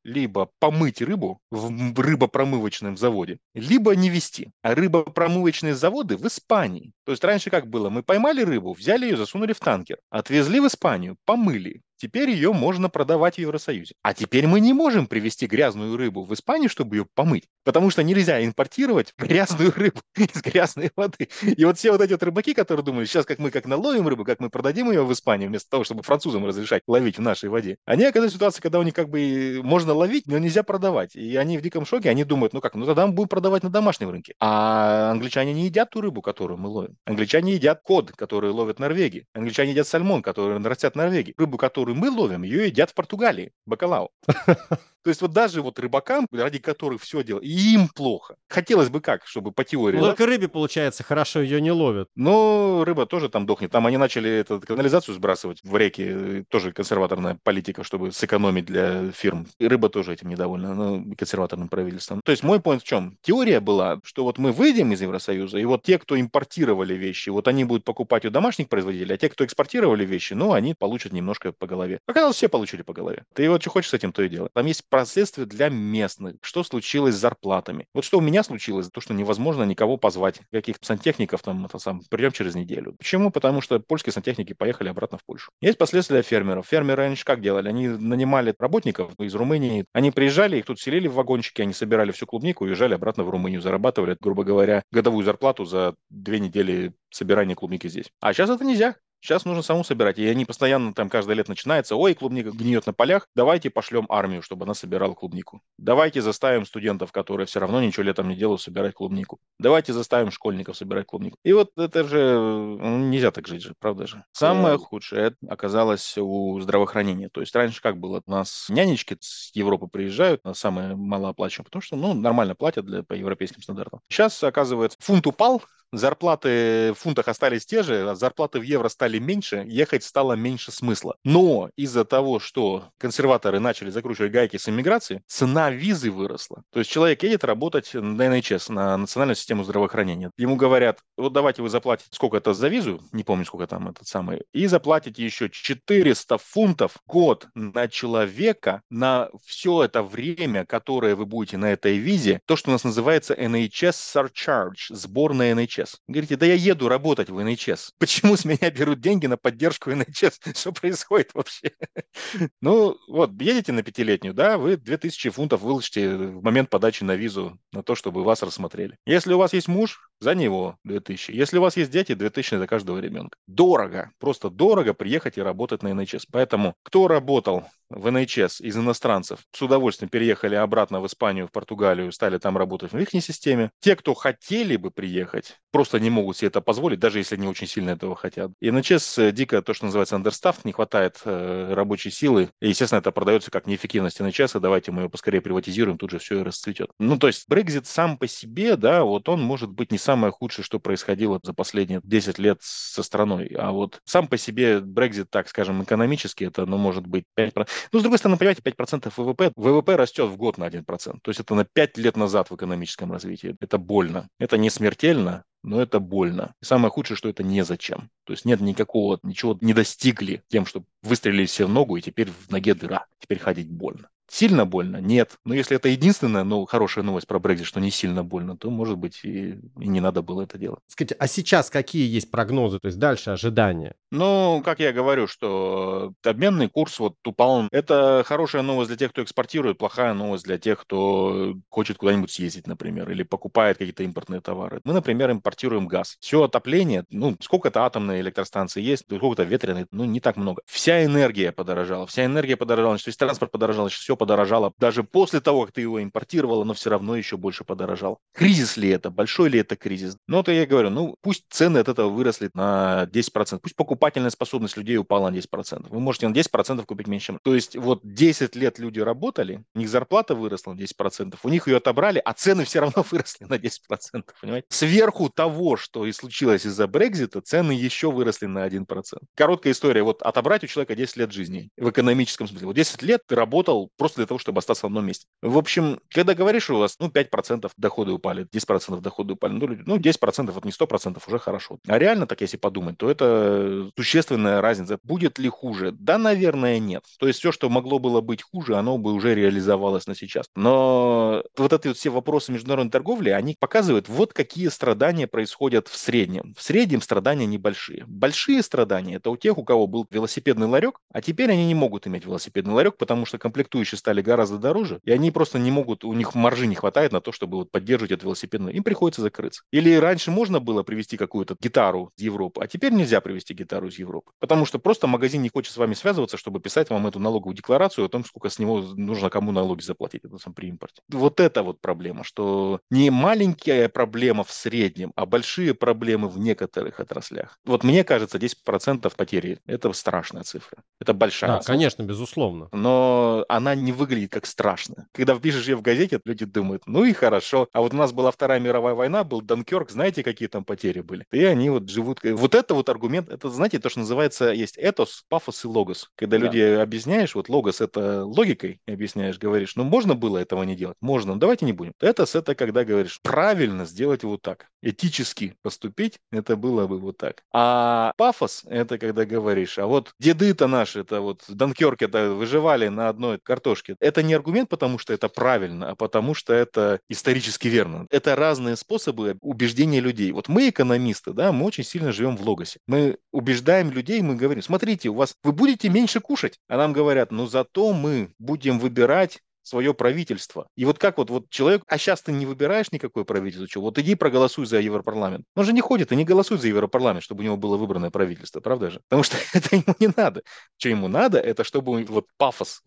либо помыть рыбу в рыбопромывочном заводе, либо не везти. А рыбопромывочные заводы в Испании. То есть раньше как было? Мы поймали рыбу, взяли ее, засунули в танкер, отвезли в Испанию, помыли, Теперь ее можно продавать в Евросоюзе. А теперь мы не можем привезти грязную рыбу в Испанию, чтобы ее помыть, потому что нельзя импортировать грязную рыбу из грязной воды. И вот все вот эти вот рыбаки, которые думают, сейчас как мы как наловим рыбу, как мы продадим ее в Испанию, вместо того, чтобы французам разрешать ловить в нашей воде. Они оказались в ситуации, когда у них как бы можно ловить, но нельзя продавать. И они в диком шоке, они думают, ну как, ну тогда мы будем продавать на домашнем рынке. А англичане не едят ту рыбу, которую мы ловим. Англичане едят код, который ловят норвеги. Англичане едят сальмон, который растят норвеги. Рыбу, которую мы ловим, ее едят в Португалии, бакалау. То есть вот даже вот рыбакам, ради которых все дело, им плохо. Хотелось бы как, чтобы по теории... Ну, только рыбе, получается, хорошо ее не ловят. Но рыба тоже там дохнет. Там они начали канализацию сбрасывать в реки. Тоже консерваторная политика, чтобы сэкономить для фирм. И рыба тоже этим недовольна, ну, консерваторным правительством. То есть мой поинт в чем? Теория была, что вот мы выйдем из Евросоюза, и вот те, кто импортировали вещи, вот они будут покупать у домашних производителей, а те, кто экспортировали вещи, ну, они получат немножко по голове. Оказалось, все получили по голове. Ты вот что хочешь с этим, то и делай. Там есть последствия для местных. Что случилось с зарплатами? Вот что у меня случилось, то, что невозможно никого позвать. Каких-то сантехников там, придем через неделю. Почему? Потому что польские сантехники поехали обратно в Польшу. Есть последствия для фермеров. Фермеры раньше как делали? Они нанимали работников из Румынии. Они приезжали, их тут селили в вагончики, они собирали всю клубнику, уезжали обратно в Румынию, зарабатывали, грубо говоря, годовую зарплату за 2 недели собирания клубники здесь. А сейчас это нельзя. Сейчас нужно самому собирать. И они постоянно там каждое лето начинается. Ой, клубника гниет на полях. Давайте пошлем армию, чтобы она собирала клубнику. Давайте заставим студентов, которые все равно ничего летом не делают, собирать клубнику. Давайте заставим школьников собирать клубнику. И вот это же... Нельзя так жить же, правда же? Самое худшее оказалось у здравоохранения. То есть раньше как было? У нас нянечки с Европы приезжают, на самые малооплачиваемые, потому что, ну, нормально платят по европейским стандартам. Сейчас, оказывается, фунт упал, зарплаты в фунтах остались те же, а зарплаты в евро стали меньше, ехать стало меньше смысла. Но из-за того, что консерваторы начали закручивать гайки с иммиграцией, цена визы выросла. То есть человек едет работать на NHS, на национальную систему здравоохранения. Ему говорят, вот давайте вы заплатите сколько-то за визу, не помню, сколько там этот самый, и заплатите еще 400 фунтов в год на человека на все это время, которое вы будете на этой визе, то, что у нас называется NHS surcharge, сбор на NHS. Говорите, да я еду работать в НХС. Почему с меня берут деньги на поддержку НХС? Что происходит вообще? Ну, вот, едете на 5-летнюю, да, вы 2000 фунтов выложите в момент подачи на визу на то, чтобы вас рассмотрели. Если у вас есть муж, за него 2000. Если у вас есть дети, 2000 за каждого ребенка. Дорого, просто дорого приехать и работать на НХС. Поэтому, кто работал в НХС из иностранцев, с удовольствием переехали обратно в Испанию, в Португалию, стали там работать в их системе. Те, кто хотели бы приехать, просто не могут себе это позволить, даже если они очень сильно этого хотят. И НЧС дико, то, что называется, understaffed, не хватает рабочей силы. И, естественно, это продается как неэффективность НЧС, и давайте мы ее поскорее приватизируем, тут же все и расцветет. Ну, то есть Brexit сам по себе, да, вот он может быть не самое худшее, что происходило за последние 10 лет со страной. А вот сам по себе Brexit, так скажем, экономически, это, ну, может быть 5%. Ну, с другой стороны, понимаете, 5% ВВП. ВВП растет в год на 1%. То есть это на 5 лет назад в экономическом развитии. Это больно. Это не смертельно, но это больно. И самое худшее, что это незачем. То есть нет никакого, ничего не достигли тем, что выстрелили все в ногу, и теперь в ноге дыра. Теперь ходить больно. Сильно больно? Нет. Но если это единственная, но хорошая новость про Brexit, что не сильно больно, то, может быть, и не надо было это делать. Скажите, а сейчас какие есть прогнозы, то есть дальше ожидания? Ну, как я говорю, что обменный курс вот упал. Это хорошая новость для тех, кто экспортирует, плохая новость для тех, кто хочет куда-нибудь съездить, например, или покупает какие-то импортные товары. Мы, например, импортируем газ. Все отопление, ну, сколько-то атомной электростанции есть, сколько-то ветряной, ну, не так много. Вся энергия подорожала. То есть транспорт подорожал, все подорожало даже после того, как ты его импортировала, но все равно еще больше подорожало. Кризис ли это? Большой ли это кризис? Ну, то я говорю, ну, пусть цены от этого выросли на 10%. Пусть покупательная способность людей упала на 10%. Вы можете на 10% купить меньше. То есть вот 10 лет люди работали, у них зарплата выросла на 10%, у них ее отобрали, а цены все равно выросли на 10%. Понимаете? Сверху того, что и случилось из-за Брексита, цены еще выросли на 1%. Короткая история. Вот отобрать у человека 10 лет жизни в экономическом смысле. Вот 10 лет ты работал просто просто для того, чтобы остаться в одном месте. В общем, когда говоришь, что у вас 5% доходы упали, 10% доходы упали, 10% это не 100%, уже хорошо. А реально, так если подумать, то это существенная разница. Будет ли хуже? Да, наверное, нет. То есть все, что могло было быть хуже, оно бы уже реализовалось на сейчас. Но вот эти все вопросы международной торговли, они показывают, вот какие страдания происходят в среднем. В среднем страдания небольшие. Большие страдания – это у тех, у кого был велосипедный ларек, а теперь они не могут иметь велосипедный ларек, потому что комплектующие стали гораздо дороже, и они просто не могут, у них маржи не хватает на то, чтобы поддерживать этот велосипедный. Им приходится закрыться. Или раньше можно было привезти какую-то гитару из Европы, а теперь нельзя привезти гитару из Европы, потому что просто магазин не хочет с вами связываться, чтобы писать вам эту налоговую декларацию о том, сколько с него нужно кому налоги заплатить при импорте. Вот это вот проблема, что не маленькая проблема в среднем, а большие проблемы в некоторых отраслях. Вот мне кажется, 10% потери – это страшная цифра. Это большая цифра. Да, конечно, безусловно. Но она не выглядит как страшная. Когда пишешь ее в газете, люди думают, и хорошо. А вот у нас была Вторая мировая война, был Донкерк, знаете, какие там потери были? И они вот живут... Вот это вот аргумент, это, знаете, то, что называется, есть этос, пафос и логос. Когда люди объясняешь, вот логос – это логикой объясняешь, говоришь, можно было этого не делать? Можно, давайте не будем. Этос – это когда говоришь, правильно сделать вот так. Этически поступить, это было бы вот так. А пафос – это когда говоришь, а вот деды-то наши, это вот Донкерки-то выживали на одной картошке. Это не аргумент, потому что это правильно, а потому что это исторически верно. Это разные способы убеждения людей. Вот мы, экономисты, мы очень сильно живем в логосе. Мы убеждаем людей, мы говорим, смотрите, у вас вы будете меньше кушать. А нам говорят, зато мы будем выбирать свое правительство. И вот как вот человек, а сейчас ты не выбираешь никакое правительство, что? Вот иди проголосуй за Европарламент. Он же не ходит и не голосует за Европарламент, чтобы у него было выбранное правительство, правда же? Потому что это ему не надо. Что ему надо, это чтобы пафос.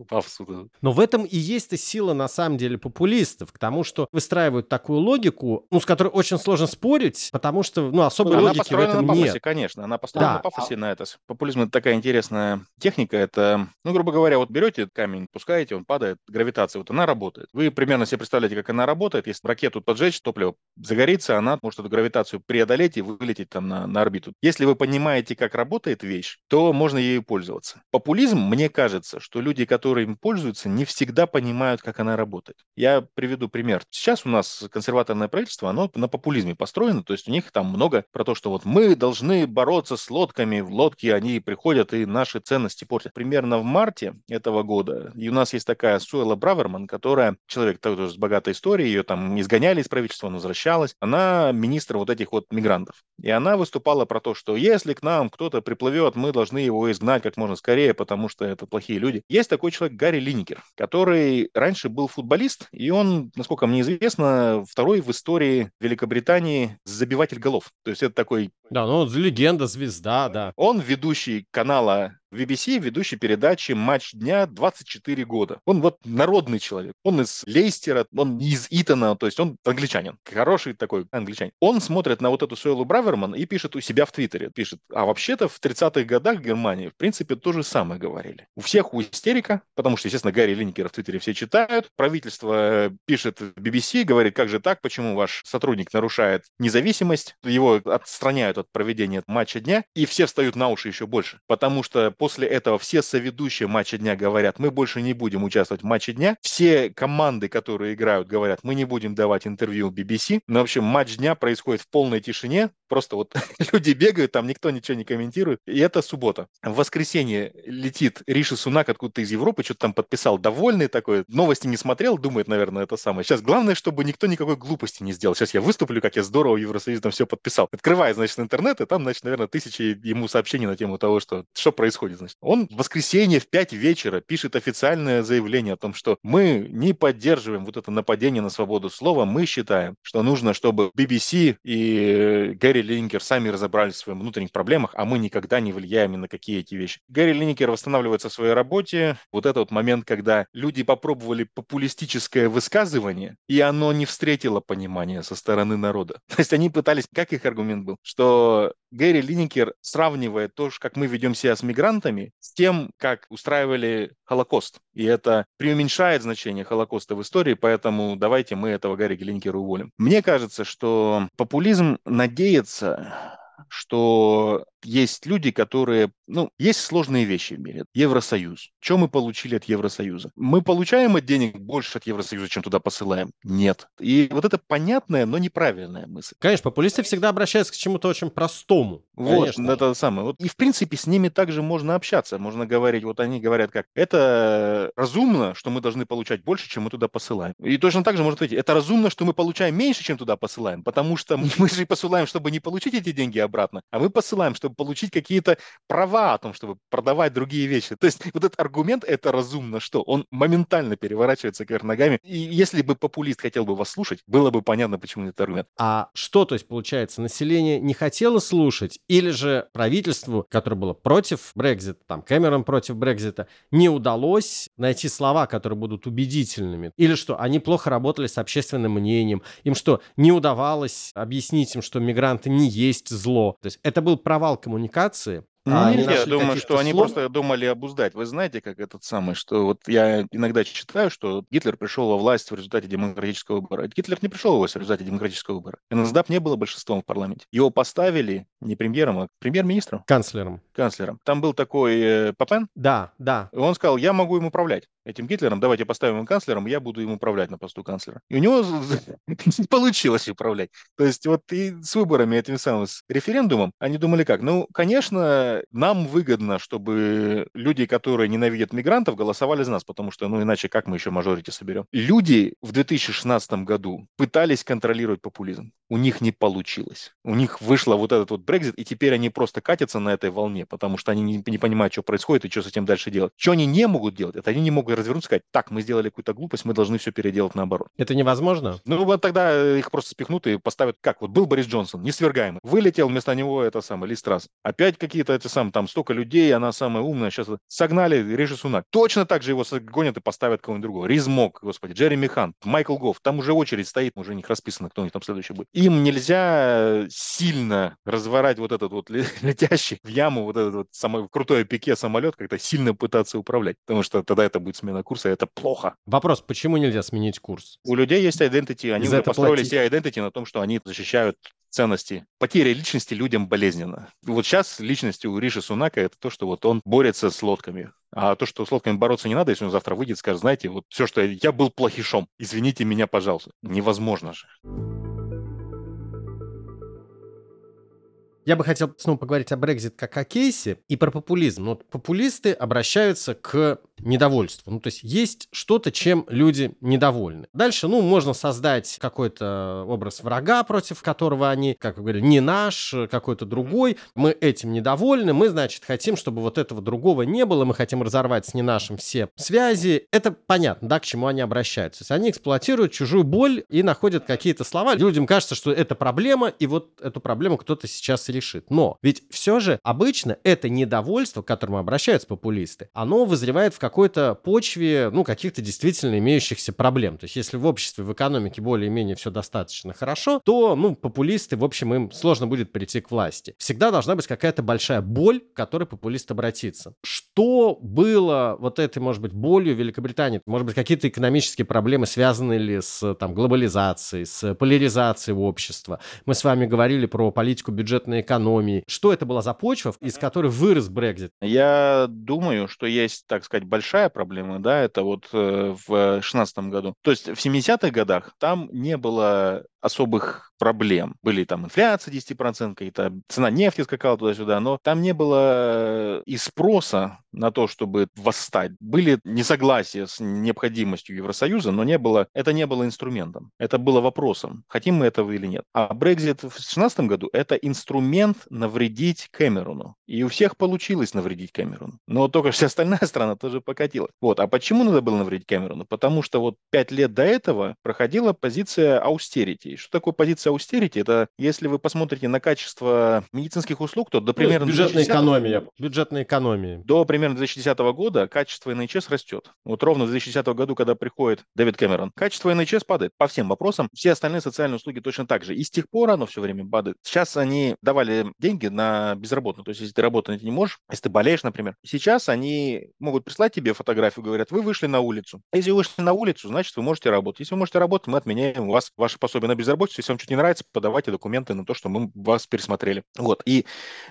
Но в этом и есть сила, на самом деле, популистов, к тому, что выстраивают такую логику, с которой очень сложно спорить, потому что, особой логики в этом нет. Она построена на пафосе, конечно. Она построена на пафосе на это. Популизм — это такая интересная техника. Это, грубо говоря, вот берете камень, пускаете, он падает, гравитация. Вот она работает. Вы примерно себе представляете, как она работает. Если ракету поджечь, топливо загорится, она может эту гравитацию преодолеть и вылететь там на орбиту. Если вы понимаете, как работает вещь, то можно ею пользоваться. Популизм, мне кажется, что люди, которые им пользуются, не всегда понимают, как она работает. Я приведу пример. Сейчас у нас консервативное правительство, оно на популизме построено, то есть у них там много про то, что вот мы должны бороться с лодками, в лодке они приходят и наши ценности портят. Примерно в марте этого года, и у нас есть такая Суэлла Брэверман, которая человек тоже с богатой историей, ее там изгоняли из правительства, она возвращалась. Она министр вот этих вот мигрантов. И она выступала про то, что если к нам кто-то приплывет, мы должны его изгнать как можно скорее, потому что это плохие люди. Есть такой человек Гари Линекер, который раньше был футболист, и он, насколько мне известно, второй в истории Великобритании забиватель голов. То есть это такой... Да, легенда, звезда, да. Он ведущий канала BBC, ведущий передачи «Матч дня» 24 года. Он народный человек. Он из Лейстера, он из Итона, то есть он англичанин. Хороший такой англичанин. Он смотрит на вот эту Суэллу Брэверман и пишет у себя в Твиттере. Пишет, а вообще-то в 30-х годах в Германии, в принципе, то же самое говорили. У всех истерика, потому что, естественно, Гарри Линекера в Твиттере все читают. Правительство пишет BBC, говорит, как же так, почему ваш сотрудник нарушает независимость, его отстраняют от проведения матча дня, и все встают на уши еще больше, потому что после этого все соведущие матча дня говорят, мы больше не будем участвовать в матче дня. Все команды, которые играют, говорят, мы не будем давать интервью BBC. В общем, матч дня происходит в полной тишине. Просто люди бегают, там никто ничего не комментирует. И это суббота. В воскресенье летит Риши Сунак откуда-то из Европы, что-то там подписал, довольный такой. Новости не смотрел, думает, наверное, это самое. Сейчас главное, чтобы никто никакой глупости не сделал. Сейчас я выступлю, как я здорово в Евросоюзе там все подписал. Открывает, значит, интернет, и там, значит, наверное, тысячи ему сообщений на тему того, что происходит. Значит, он в воскресенье в 5 вечера пишет официальное заявление о том, что мы не поддерживаем вот это нападение на свободу слова, мы считаем, что нужно, чтобы BBC и Гарри Линекер сами разобрались в своих внутренних проблемах, а мы никогда не влияем ни на какие эти вещи. Гарри Линекер восстанавливается в своей работе. Вот этот вот момент, когда люди попробовали популистическое высказывание, и оно не встретило понимания со стороны народа. То есть они пытались, как их аргумент был, что Гарри Линекер сравнивает то, как мы ведем себя с мигрантами, с тем, как устраивали Холокост. И это преуменьшает значение Холокоста в истории, поэтому давайте мы этого Гарри Линекера уволим. Мне кажется, что популизм надеется, что есть люди, которые... Ну, есть сложные вещи в мире. Евросоюз. Что мы получили от Евросоюза? Мы получаем от денег больше от Евросоюза, чем туда посылаем? Нет. И вот это понятная, но неправильная мысль. Конечно, популисты всегда обращаются к чему-то очень простому. Вот, это самое. Вот. И, в принципе, с ними также можно общаться. Можно говорить, вот они говорят, как это разумно, что мы должны получать больше, чем мы туда посылаем. И точно так же можно сказать, это разумно, что мы получаем меньше, чем туда посылаем, потому что мы же посылаем, чтобы не получить эти деньги обратно, а мы посылаем, чтобы получить какие-то права о том, чтобы продавать другие вещи. То есть вот этот аргумент, это разумно, что он моментально переворачивается кверх ногами. И если бы популист хотел бы вас слушать, было бы понятно, почему этот аргумент. А что, то есть, получается, население не хотело слушать, или же правительству, которое было против Брексита, там, Кэмерон против Брексита, не удалось найти слова, которые будут убедительными? Или что, они плохо работали с общественным мнением? Им что, не удавалось объяснить им, что мигранты не есть зло? То есть это был провал коммуникации? Я думаю, что они просто думали обуздать. Вы знаете, как этот самый, что вот я иногда читаю, что Гитлер пришел во власть в результате демократического выбора. Гитлер не пришел во власть в результате демократического выбора. НСДАП не было большинством в парламенте. Его поставили не премьером, а премьер-министром. Канцлером. Там был такой Папен. Да. Он сказал, я могу им управлять. Этим Гитлером, давайте поставим его канцлером, я буду им управлять на посту канцлера. И у него получилось управлять. То есть вот и с выборами, этим самым, с референдумом, они думали как? Ну, конечно, нам выгодно, чтобы люди, которые ненавидят мигрантов, голосовали за нас, потому что, ну, иначе как мы еще мажорити соберем? Люди в 2016 году пытались контролировать популизм. У них не получилось. У них вышла вот этот вот Brexit, и теперь они просто катятся на этой волне, потому что они не понимают, что происходит и что с этим дальше делать. Что они не могут делать, это они не могут развернуться и сказать, так, мы сделали какую-то глупость, мы должны все переделать наоборот. Это невозможно? Ну, вот тогда их просто спихнут и поставят, как вот был Борис Джонсон, несвергаемый, вылетел вместо него Ли Страс. Опять какие-то там столько людей, она самая умная, сейчас согнали Риши Сунак. Точно так же его гонят и поставят кого-нибудь другого. Риз Мок, господи, Джереми Хант, Майкл Гофф, там уже очередь стоит, уже у них расписано, кто у них там следующий будет. Им нельзя сильно разворачивать вот этот вот летящий в яму, вот этот вот самый крутой пике самолет, как-то сильно пытаться управлять, потому что тогда это будет смена курса, это плохо. Вопрос, почему нельзя сменить курс? У людей есть identity, они уже построили себе identity на том, что они защищают ценности. Потеря личности людям болезненно. Вот сейчас личность у Риши Сунака — это то, что вот он борется с лодками. А то, что с лодками бороться не надо, если он завтра выйдет, скажет, знаете, вот все, что я был плохишом, извините меня, пожалуйста. Невозможно же. Я бы хотел снова поговорить о Brexit как о кейсе и про популизм. Но популисты обращаются к недовольству. Ну, то есть есть что-то, чем люди недовольны. Дальше, ну, можно создать какой-то образ врага, против которого они, как вы говорили, не наш, какой-то другой. Мы этим недовольны, мы, значит, хотим, чтобы вот этого другого не было, мы хотим разорвать с не нашим все связи. Это понятно, да, к чему они обращаются. То есть они эксплуатируют чужую боль и находят какие-то слова. Людям кажется, что это проблема, и вот эту проблему кто-то сейчас и решит. Но ведь все же обычно это недовольство, к которому обращаются популисты, оно вызревает в какой-то почве, ну, каких-то действительно имеющихся проблем. То есть, если в обществе, в экономике более-менее все достаточно хорошо, то, ну, популисты, в общем, им сложно будет прийти к власти. Всегда должна быть какая-то большая боль, к которой популист обратится. Что было вот этой, может быть, болью Великобритании? Может быть, какие-то экономические проблемы связаны ли с, там, глобализацией, с поляризацией общества? Мы с вами говорили про политику бюджетной экономии. Что это была за почва, из которой вырос Brexit? Я думаю, что есть, так сказать, большая проблема, да, это вот в 16-м году. То есть в 70-х годах там не было особых проблем. Были там инфляция 10%, какие-то цена нефти скакала туда-сюда, но там не было и спроса на то, чтобы восстать. Были несогласия с необходимостью Евросоюза, но это не было инструментом. Это было вопросом, хотим мы этого или нет. А Brexit в 2016 году — это инструмент навредить Кэмерону. И у всех получилось навредить Кэмерону. Но только вся остальная страна тоже покатилась. Вот. А почему надо было навредить Кэмерону? Потому что вот 5 лет до этого проходила позиция austerity. Что такое позиция austerity? Это если вы посмотрите на качество медицинских услуг, то до примерно... Бюджетная экономия. До примерно 2010 года качество NHS растет. Вот ровно в 2010 году, когда приходит Дэвид Кэмерон, качество NHS падает по всем вопросам. Все остальные социальные услуги точно так же. И с тех пор оно все время падает. Сейчас они давали деньги на безработных. То есть, если ты работать не можешь, если ты болеешь, например. Сейчас они могут прислать тебе фотографию, говорят, вы вышли на улицу. Если вы вышли на улицу, значит, вы можете работать. Если вы можете работать, мы отменяем у вас ваше пособие на безработицу, если вам что-то не нравится, подавайте документы на то, что мы вас пересмотрели. Вот. И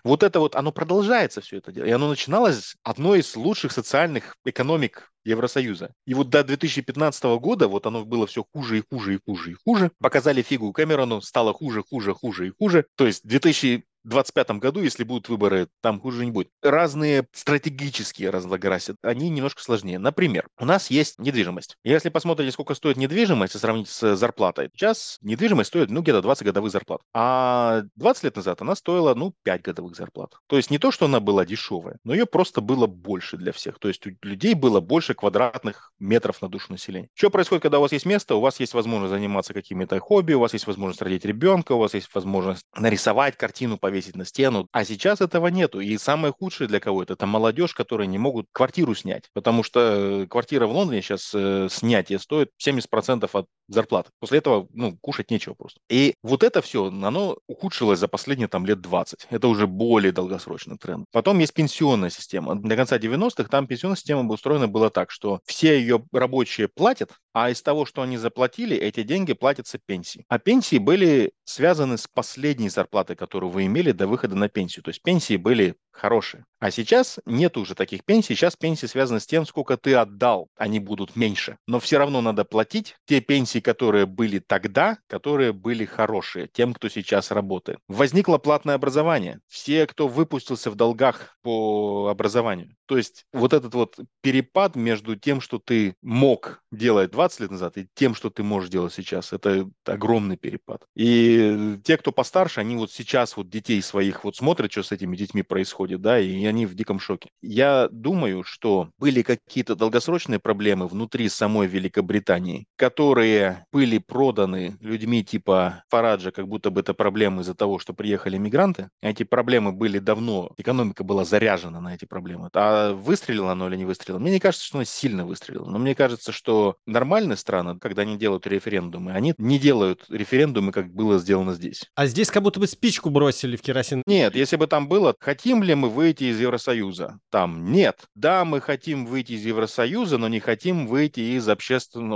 вот это вот, оно продолжается все это дело. И оно начиналось одной из лучших социальных экономик Евросоюза. И вот до 2015 года вот оно было все хуже и хуже и хуже и хуже. Показали фигу Кэмерону, стало хуже, хуже, хуже и хуже. То есть 2025 году, если будут выборы, там хуже не будет. Разные стратегические разногласия, они немножко сложнее. Например, у нас есть недвижимость. Если посмотрите, сколько стоит недвижимость и сравнить с зарплатой, сейчас недвижимость стоит, где-то 20 годовых зарплат. А 20 лет назад она стоила, 5 годовых зарплат. То есть не то, что она была дешевая, но ее просто было больше для всех. То есть у людей было больше квадратных метров на душу населения. Что происходит, когда у вас есть место, у вас есть возможность заниматься какими-то хобби, у вас есть возможность родить ребенка, у вас есть возможность нарисовать картину, повесить на стену, а сейчас этого нету. И самое худшее для кого-то, это молодежь, которые не могут квартиру снять, потому что квартира в Лондоне сейчас снятие стоит 70% от зарплаты. После этого, кушать нечего просто. И вот это все, оно ухудшилось за последние лет 20. Это уже более долгосрочный тренд. Потом есть пенсионная система. До конца 90-х там пенсионная система устроена была так, что все ее рабочие платят, а из того, что они заплатили, эти деньги платятся пенсии. А пенсии были связаны с последней зарплатой, которую вы имели до выхода на пенсию. То есть пенсии были хорошие. А сейчас нет уже таких пенсий. Сейчас пенсии связаны с тем, сколько ты отдал. Они будут меньше. Но все равно надо платить те пенсии, которые были тогда, которые были хорошие тем, кто сейчас работает. Возникло платное образование. Все, кто выпустился в долгах по образованию. То есть вот этот вот перепад между тем, что ты мог делать 20 лет назад, и тем, что ты можешь делать сейчас, это огромный перепад. И те, кто постарше, они сейчас детей своих смотрят, что с этими детьми происходит, и они в диком шоке. Я думаю, что были какие-то долгосрочные проблемы внутри самой Великобритании, которые были проданы людьми типа Фараджа, как будто бы это проблемы из-за того, что приехали мигранты. Эти проблемы были давно, экономика была заряжена на эти проблемы. А выстрелило оно или не выстрелило? Мне не кажется, что оно сильно выстрелило, но мне кажется, что нормальные страны, когда они делают референдумы, они не делают референдумы, как было сделано здесь. А здесь как будто бы спичку бросили в керосин. Нет, если бы там было, хотим ли мы выйти из Евросоюза? Там нет. Да, мы хотим выйти из Евросоюза, но не хотим выйти из общего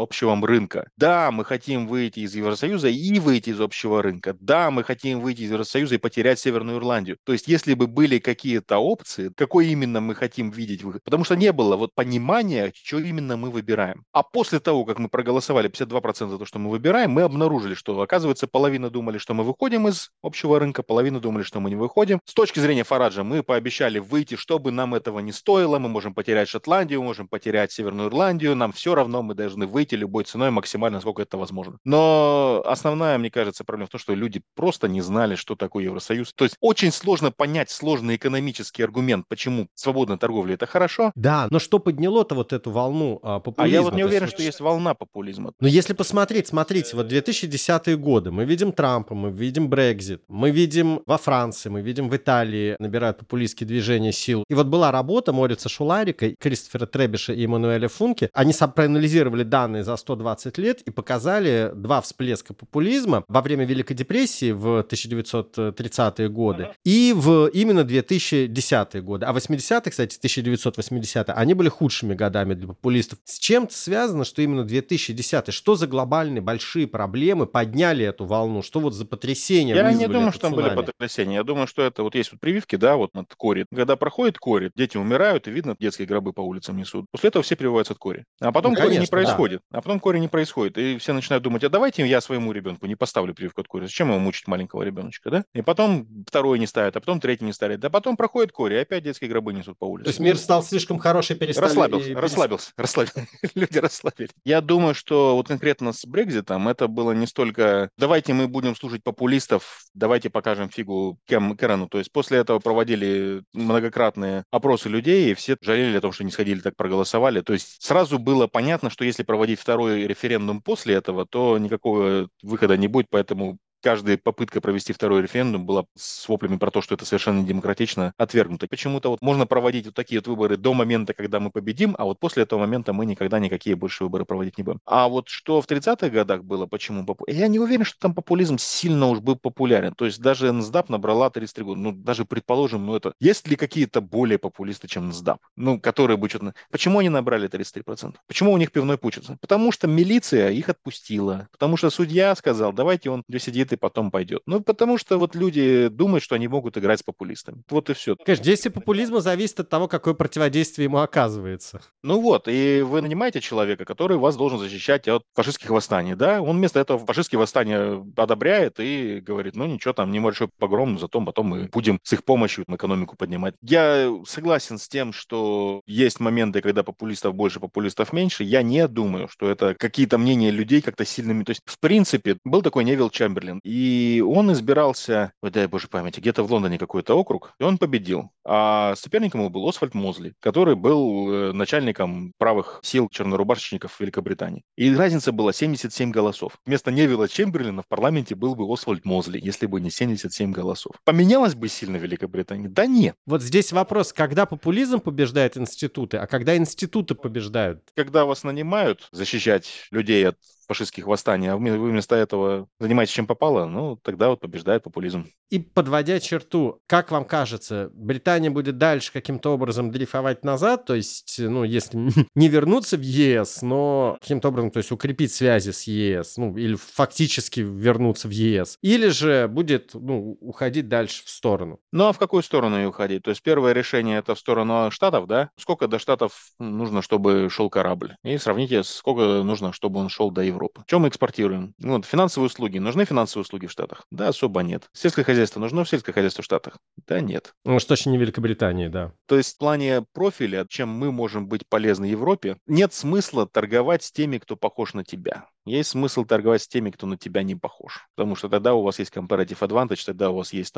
рынка. Да, мы хотим выйти из Евросоюза и выйти из общего рынка. Да, мы хотим выйти из Евросоюза и потерять Северную Ирландию. То есть, если бы были какие-то опции, какой именно мы хотим видеть выход, потому что не было понимания, что именно мы выбираем. А после того, как мы проголосовали 52% за то, что мы выбираем, мы обнаружили, что, оказывается, половина думали, что мы выходим из общего рынка, половина думали, что мы не выходим. С точки зрения Фараджа, мы пообещали выйти, чтобы нам этого не стоило. Мы можем потерять Шотландию, мы можем потерять Северную Ирландию. Нам все равно, мы должны выйти любой ценой максимально, сколько это возможно. Но основная, мне кажется, проблема в том, что люди просто не знали, что такое Евросоюз. То есть очень сложно понять сложный экономический аргумент, почему свободная торговля – это хорошо. Да, но что подняло-то эту волну популизма? А я не уверен, что есть волна популизма. Но если посмотреть, смотрите, 2010-е годы, мы видим Трампа, мы видим Brexit, мы видим во Франции, мы видим в Италии, набирают популистские движения сил. И была работа Морица Шуларика, Кристофера Требиша и Эммануэля Функе. Они проанализировали данные за 120 лет и показали два всплеска популизма во время Великой депрессии в 1930-е годы и в именно 2010-е годы. А 80-е, кстати, 1980-е, они были худшими годами для популистов. С чем-то связано, что именно 2010-е, что за глобальные большие проблемы подняли эту волну, что за потрясение вызвали. Я не думаю, что там были потрясения. Я думаю, что это есть прививки, от кори. Когда проходит кори, дети умирают, и видно, детские гробы по улицам несут. После этого все прививаются от кори. А потом кори не происходит. Да. А потом кори не происходит. И все начинают думать, а давайте я своему ребенку не поставлю прививку от кори. Зачем ему мучить маленького ребеночка, да? И потом второй не ставят, а потом третий не ставят. Да потом проходит кори, и опять детские гробы несут по улице. То есть мир стал слишком хороший, перестали... Расслабился. Люди расслабились. Я думаю, что конкретно с Брекситом это было не столько... Давайте мы будем слушать популистов, давайте покажем фигу Кэмерону. То есть после этого проводили многократные опросы людей, и все жалели о том, что не сходили, так проголосовали. То есть сразу было понятно, что если проводить второй референдум после этого, то никакого выхода не будет, поэтому каждая попытка провести второй референдум была с воплями про то, что это совершенно недемократично, отвергнута. Почему-то вот можно проводить вот такие вот выборы до момента, когда мы победим, а вот после этого момента мы никогда никакие больше выборы проводить не будем. А вот что в 30-х годах было, почему? Я не уверен, что там популизм сильно уж был популярен. То есть даже НСДАП набрала 33 года. Ну, даже предположим, это... Есть ли какие-то более популисты, чем НСДАП? Которые бы что-то... Почему они набрали 33%? Почему у них пивной пучится? Потому что милиция их отпустила. Потому что судья сказал, давайте он сидит и потом пойдет. Потому что вот люди думают, что они могут играть с популистами. Вот и все. Конечно, действие популизма зависит от того, какое противодействие ему оказывается. И вы нанимаете человека, который вас должен защищать от фашистских восстаний, да? Он вместо этого фашистские восстания одобряет и говорит, ничего, там небольшой погром, но зато потом мы будем с их помощью экономику поднимать. Я согласен с тем, что есть моменты, когда популистов больше, популистов меньше. Я не думаю, что это какие-то мнения людей как-то сильными. То есть, в принципе, был такой Невил Чемберлин, и он избирался, дай боже памяти, где-то в Лондоне какой-то округ, и он победил. А соперником его был Освальд Мозли, который был начальником правых сил чернорубашечников Великобритании. И разница была 77 голосов. Вместо Невила Чемберлина в парламенте был бы Освальд Мозли, если бы не 77 голосов. Поменялась бы сильно Великобритания? Да нет. Вот здесь вопрос, когда популизм побеждает институты, а когда институты побеждают? Когда вас нанимают защищать людей от фашистских восстаний, а вы вместо этого занимаетесь чем попало, тогда вот побеждает популизм. И подводя черту, как вам кажется, Британия будет дальше каким-то образом дрейфовать назад, то есть, если не вернуться в ЕС, но каким-то образом, то есть укрепить связи с ЕС, или фактически вернуться в ЕС, или же будет, уходить дальше в сторону? А в какую сторону и уходить? То есть первое решение это в сторону Штатов, да? Сколько до Штатов нужно, чтобы шел корабль? И сравните, сколько нужно, чтобы он шел до Европы. Чем мы экспортируем? Финансовые услуги. Нужны финансовые услуги в Штатах? Да, особо нет. Сельское хозяйство нужно в сельское хозяйство в Штатах? Да, нет. Точно не Великобритании, да. То есть в плане профиля, чем мы можем быть полезны Европе, нет смысла торговать с теми, кто похож на тебя. Есть смысл торговать с теми, кто на тебя не похож. Потому что тогда у вас есть comparative advantage, тогда у вас есть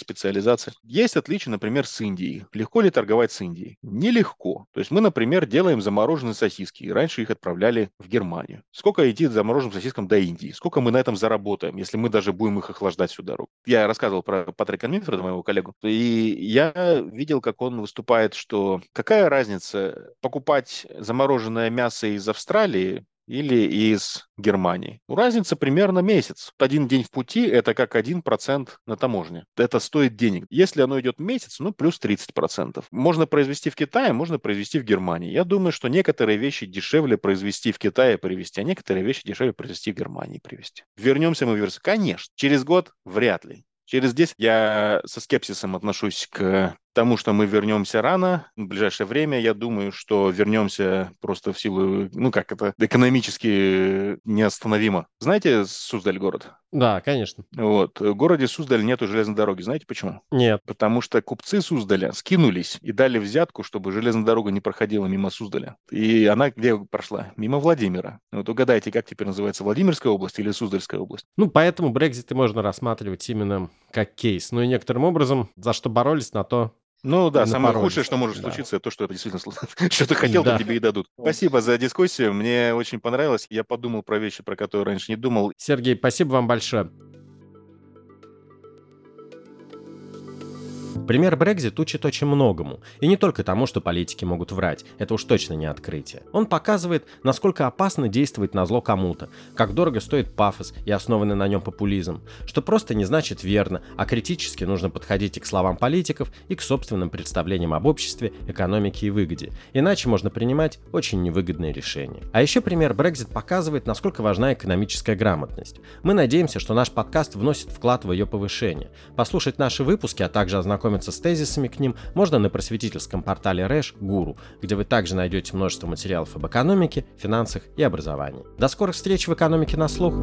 специализация. Есть отличие, например, с Индией. Легко ли торговать с Индией? Нелегко. То есть мы, например, делаем замороженные сосиски. И раньше их отправляли в Германию. Сколько идти замороженным сосискам до Индии? Сколько мы на этом заработаем, если мы даже будем их охлаждать всю дорогу? Я рассказывал про Патрика Минфорда, моего коллегу. И я видел, как он выступает, что какая разница покупать замороженное мясо из Австралии, или из Германии. Разница примерно месяц. Один день в пути – это как 1% на таможне. Это стоит денег. Если оно идет месяц, плюс 30%. Можно произвести в Китае, можно произвести в Германии. Я думаю, что некоторые вещи дешевле произвести в Китае и привезти, а некоторые вещи дешевле произвести в Германии и привезти. Вернемся мы в Европу. Конечно. Через год вряд ли. Через 10 я со скепсисом отношусь к тому, что мы вернемся рано. В ближайшее время, я думаю, что вернемся просто в силу, экономически неостановимо. Знаете Суздаль город? Да, конечно. В городе Суздаль нету железной дороги. Знаете почему? Нет. Потому что купцы Суздаля скинулись и дали взятку, чтобы железная дорога не проходила мимо Суздаля. И она где прошла? Мимо Владимира. Угадайте, как теперь называется, Владимирская область или Суздальская область? Поэтому Brexit и можно рассматривать именно как кейс. И некоторым образом, за что боролись, на то... самое худшее, что может случиться, это то, что это действительно случится. Что ты хотел, то тебе и дадут. Спасибо за дискуссию, мне очень понравилось. Я подумал про вещи, про которые раньше не думал. Сергей, спасибо вам большое. Пример Brexit учит очень многому. И не только тому, что политики могут врать. Это уж точно не открытие. Он показывает, насколько опасно действовать назло кому-то. Как дорого стоит пафос и основанный на нем популизм. Что просто не значит верно, а критически нужно подходить и к словам политиков, и к собственным представлениям об обществе, экономике и выгоде. Иначе можно принимать очень невыгодные решения. А еще пример Brexit показывает, насколько важна экономическая грамотность. Мы надеемся, что наш подкаст вносит вклад в ее повышение. Послушать наши выпуски, а также ознакомиться с тезисами к ним можно на просветительском портале Resh.guru, где вы также найдете множество материалов об экономике, финансах и образовании. До скорых встреч в «Экономике на слух».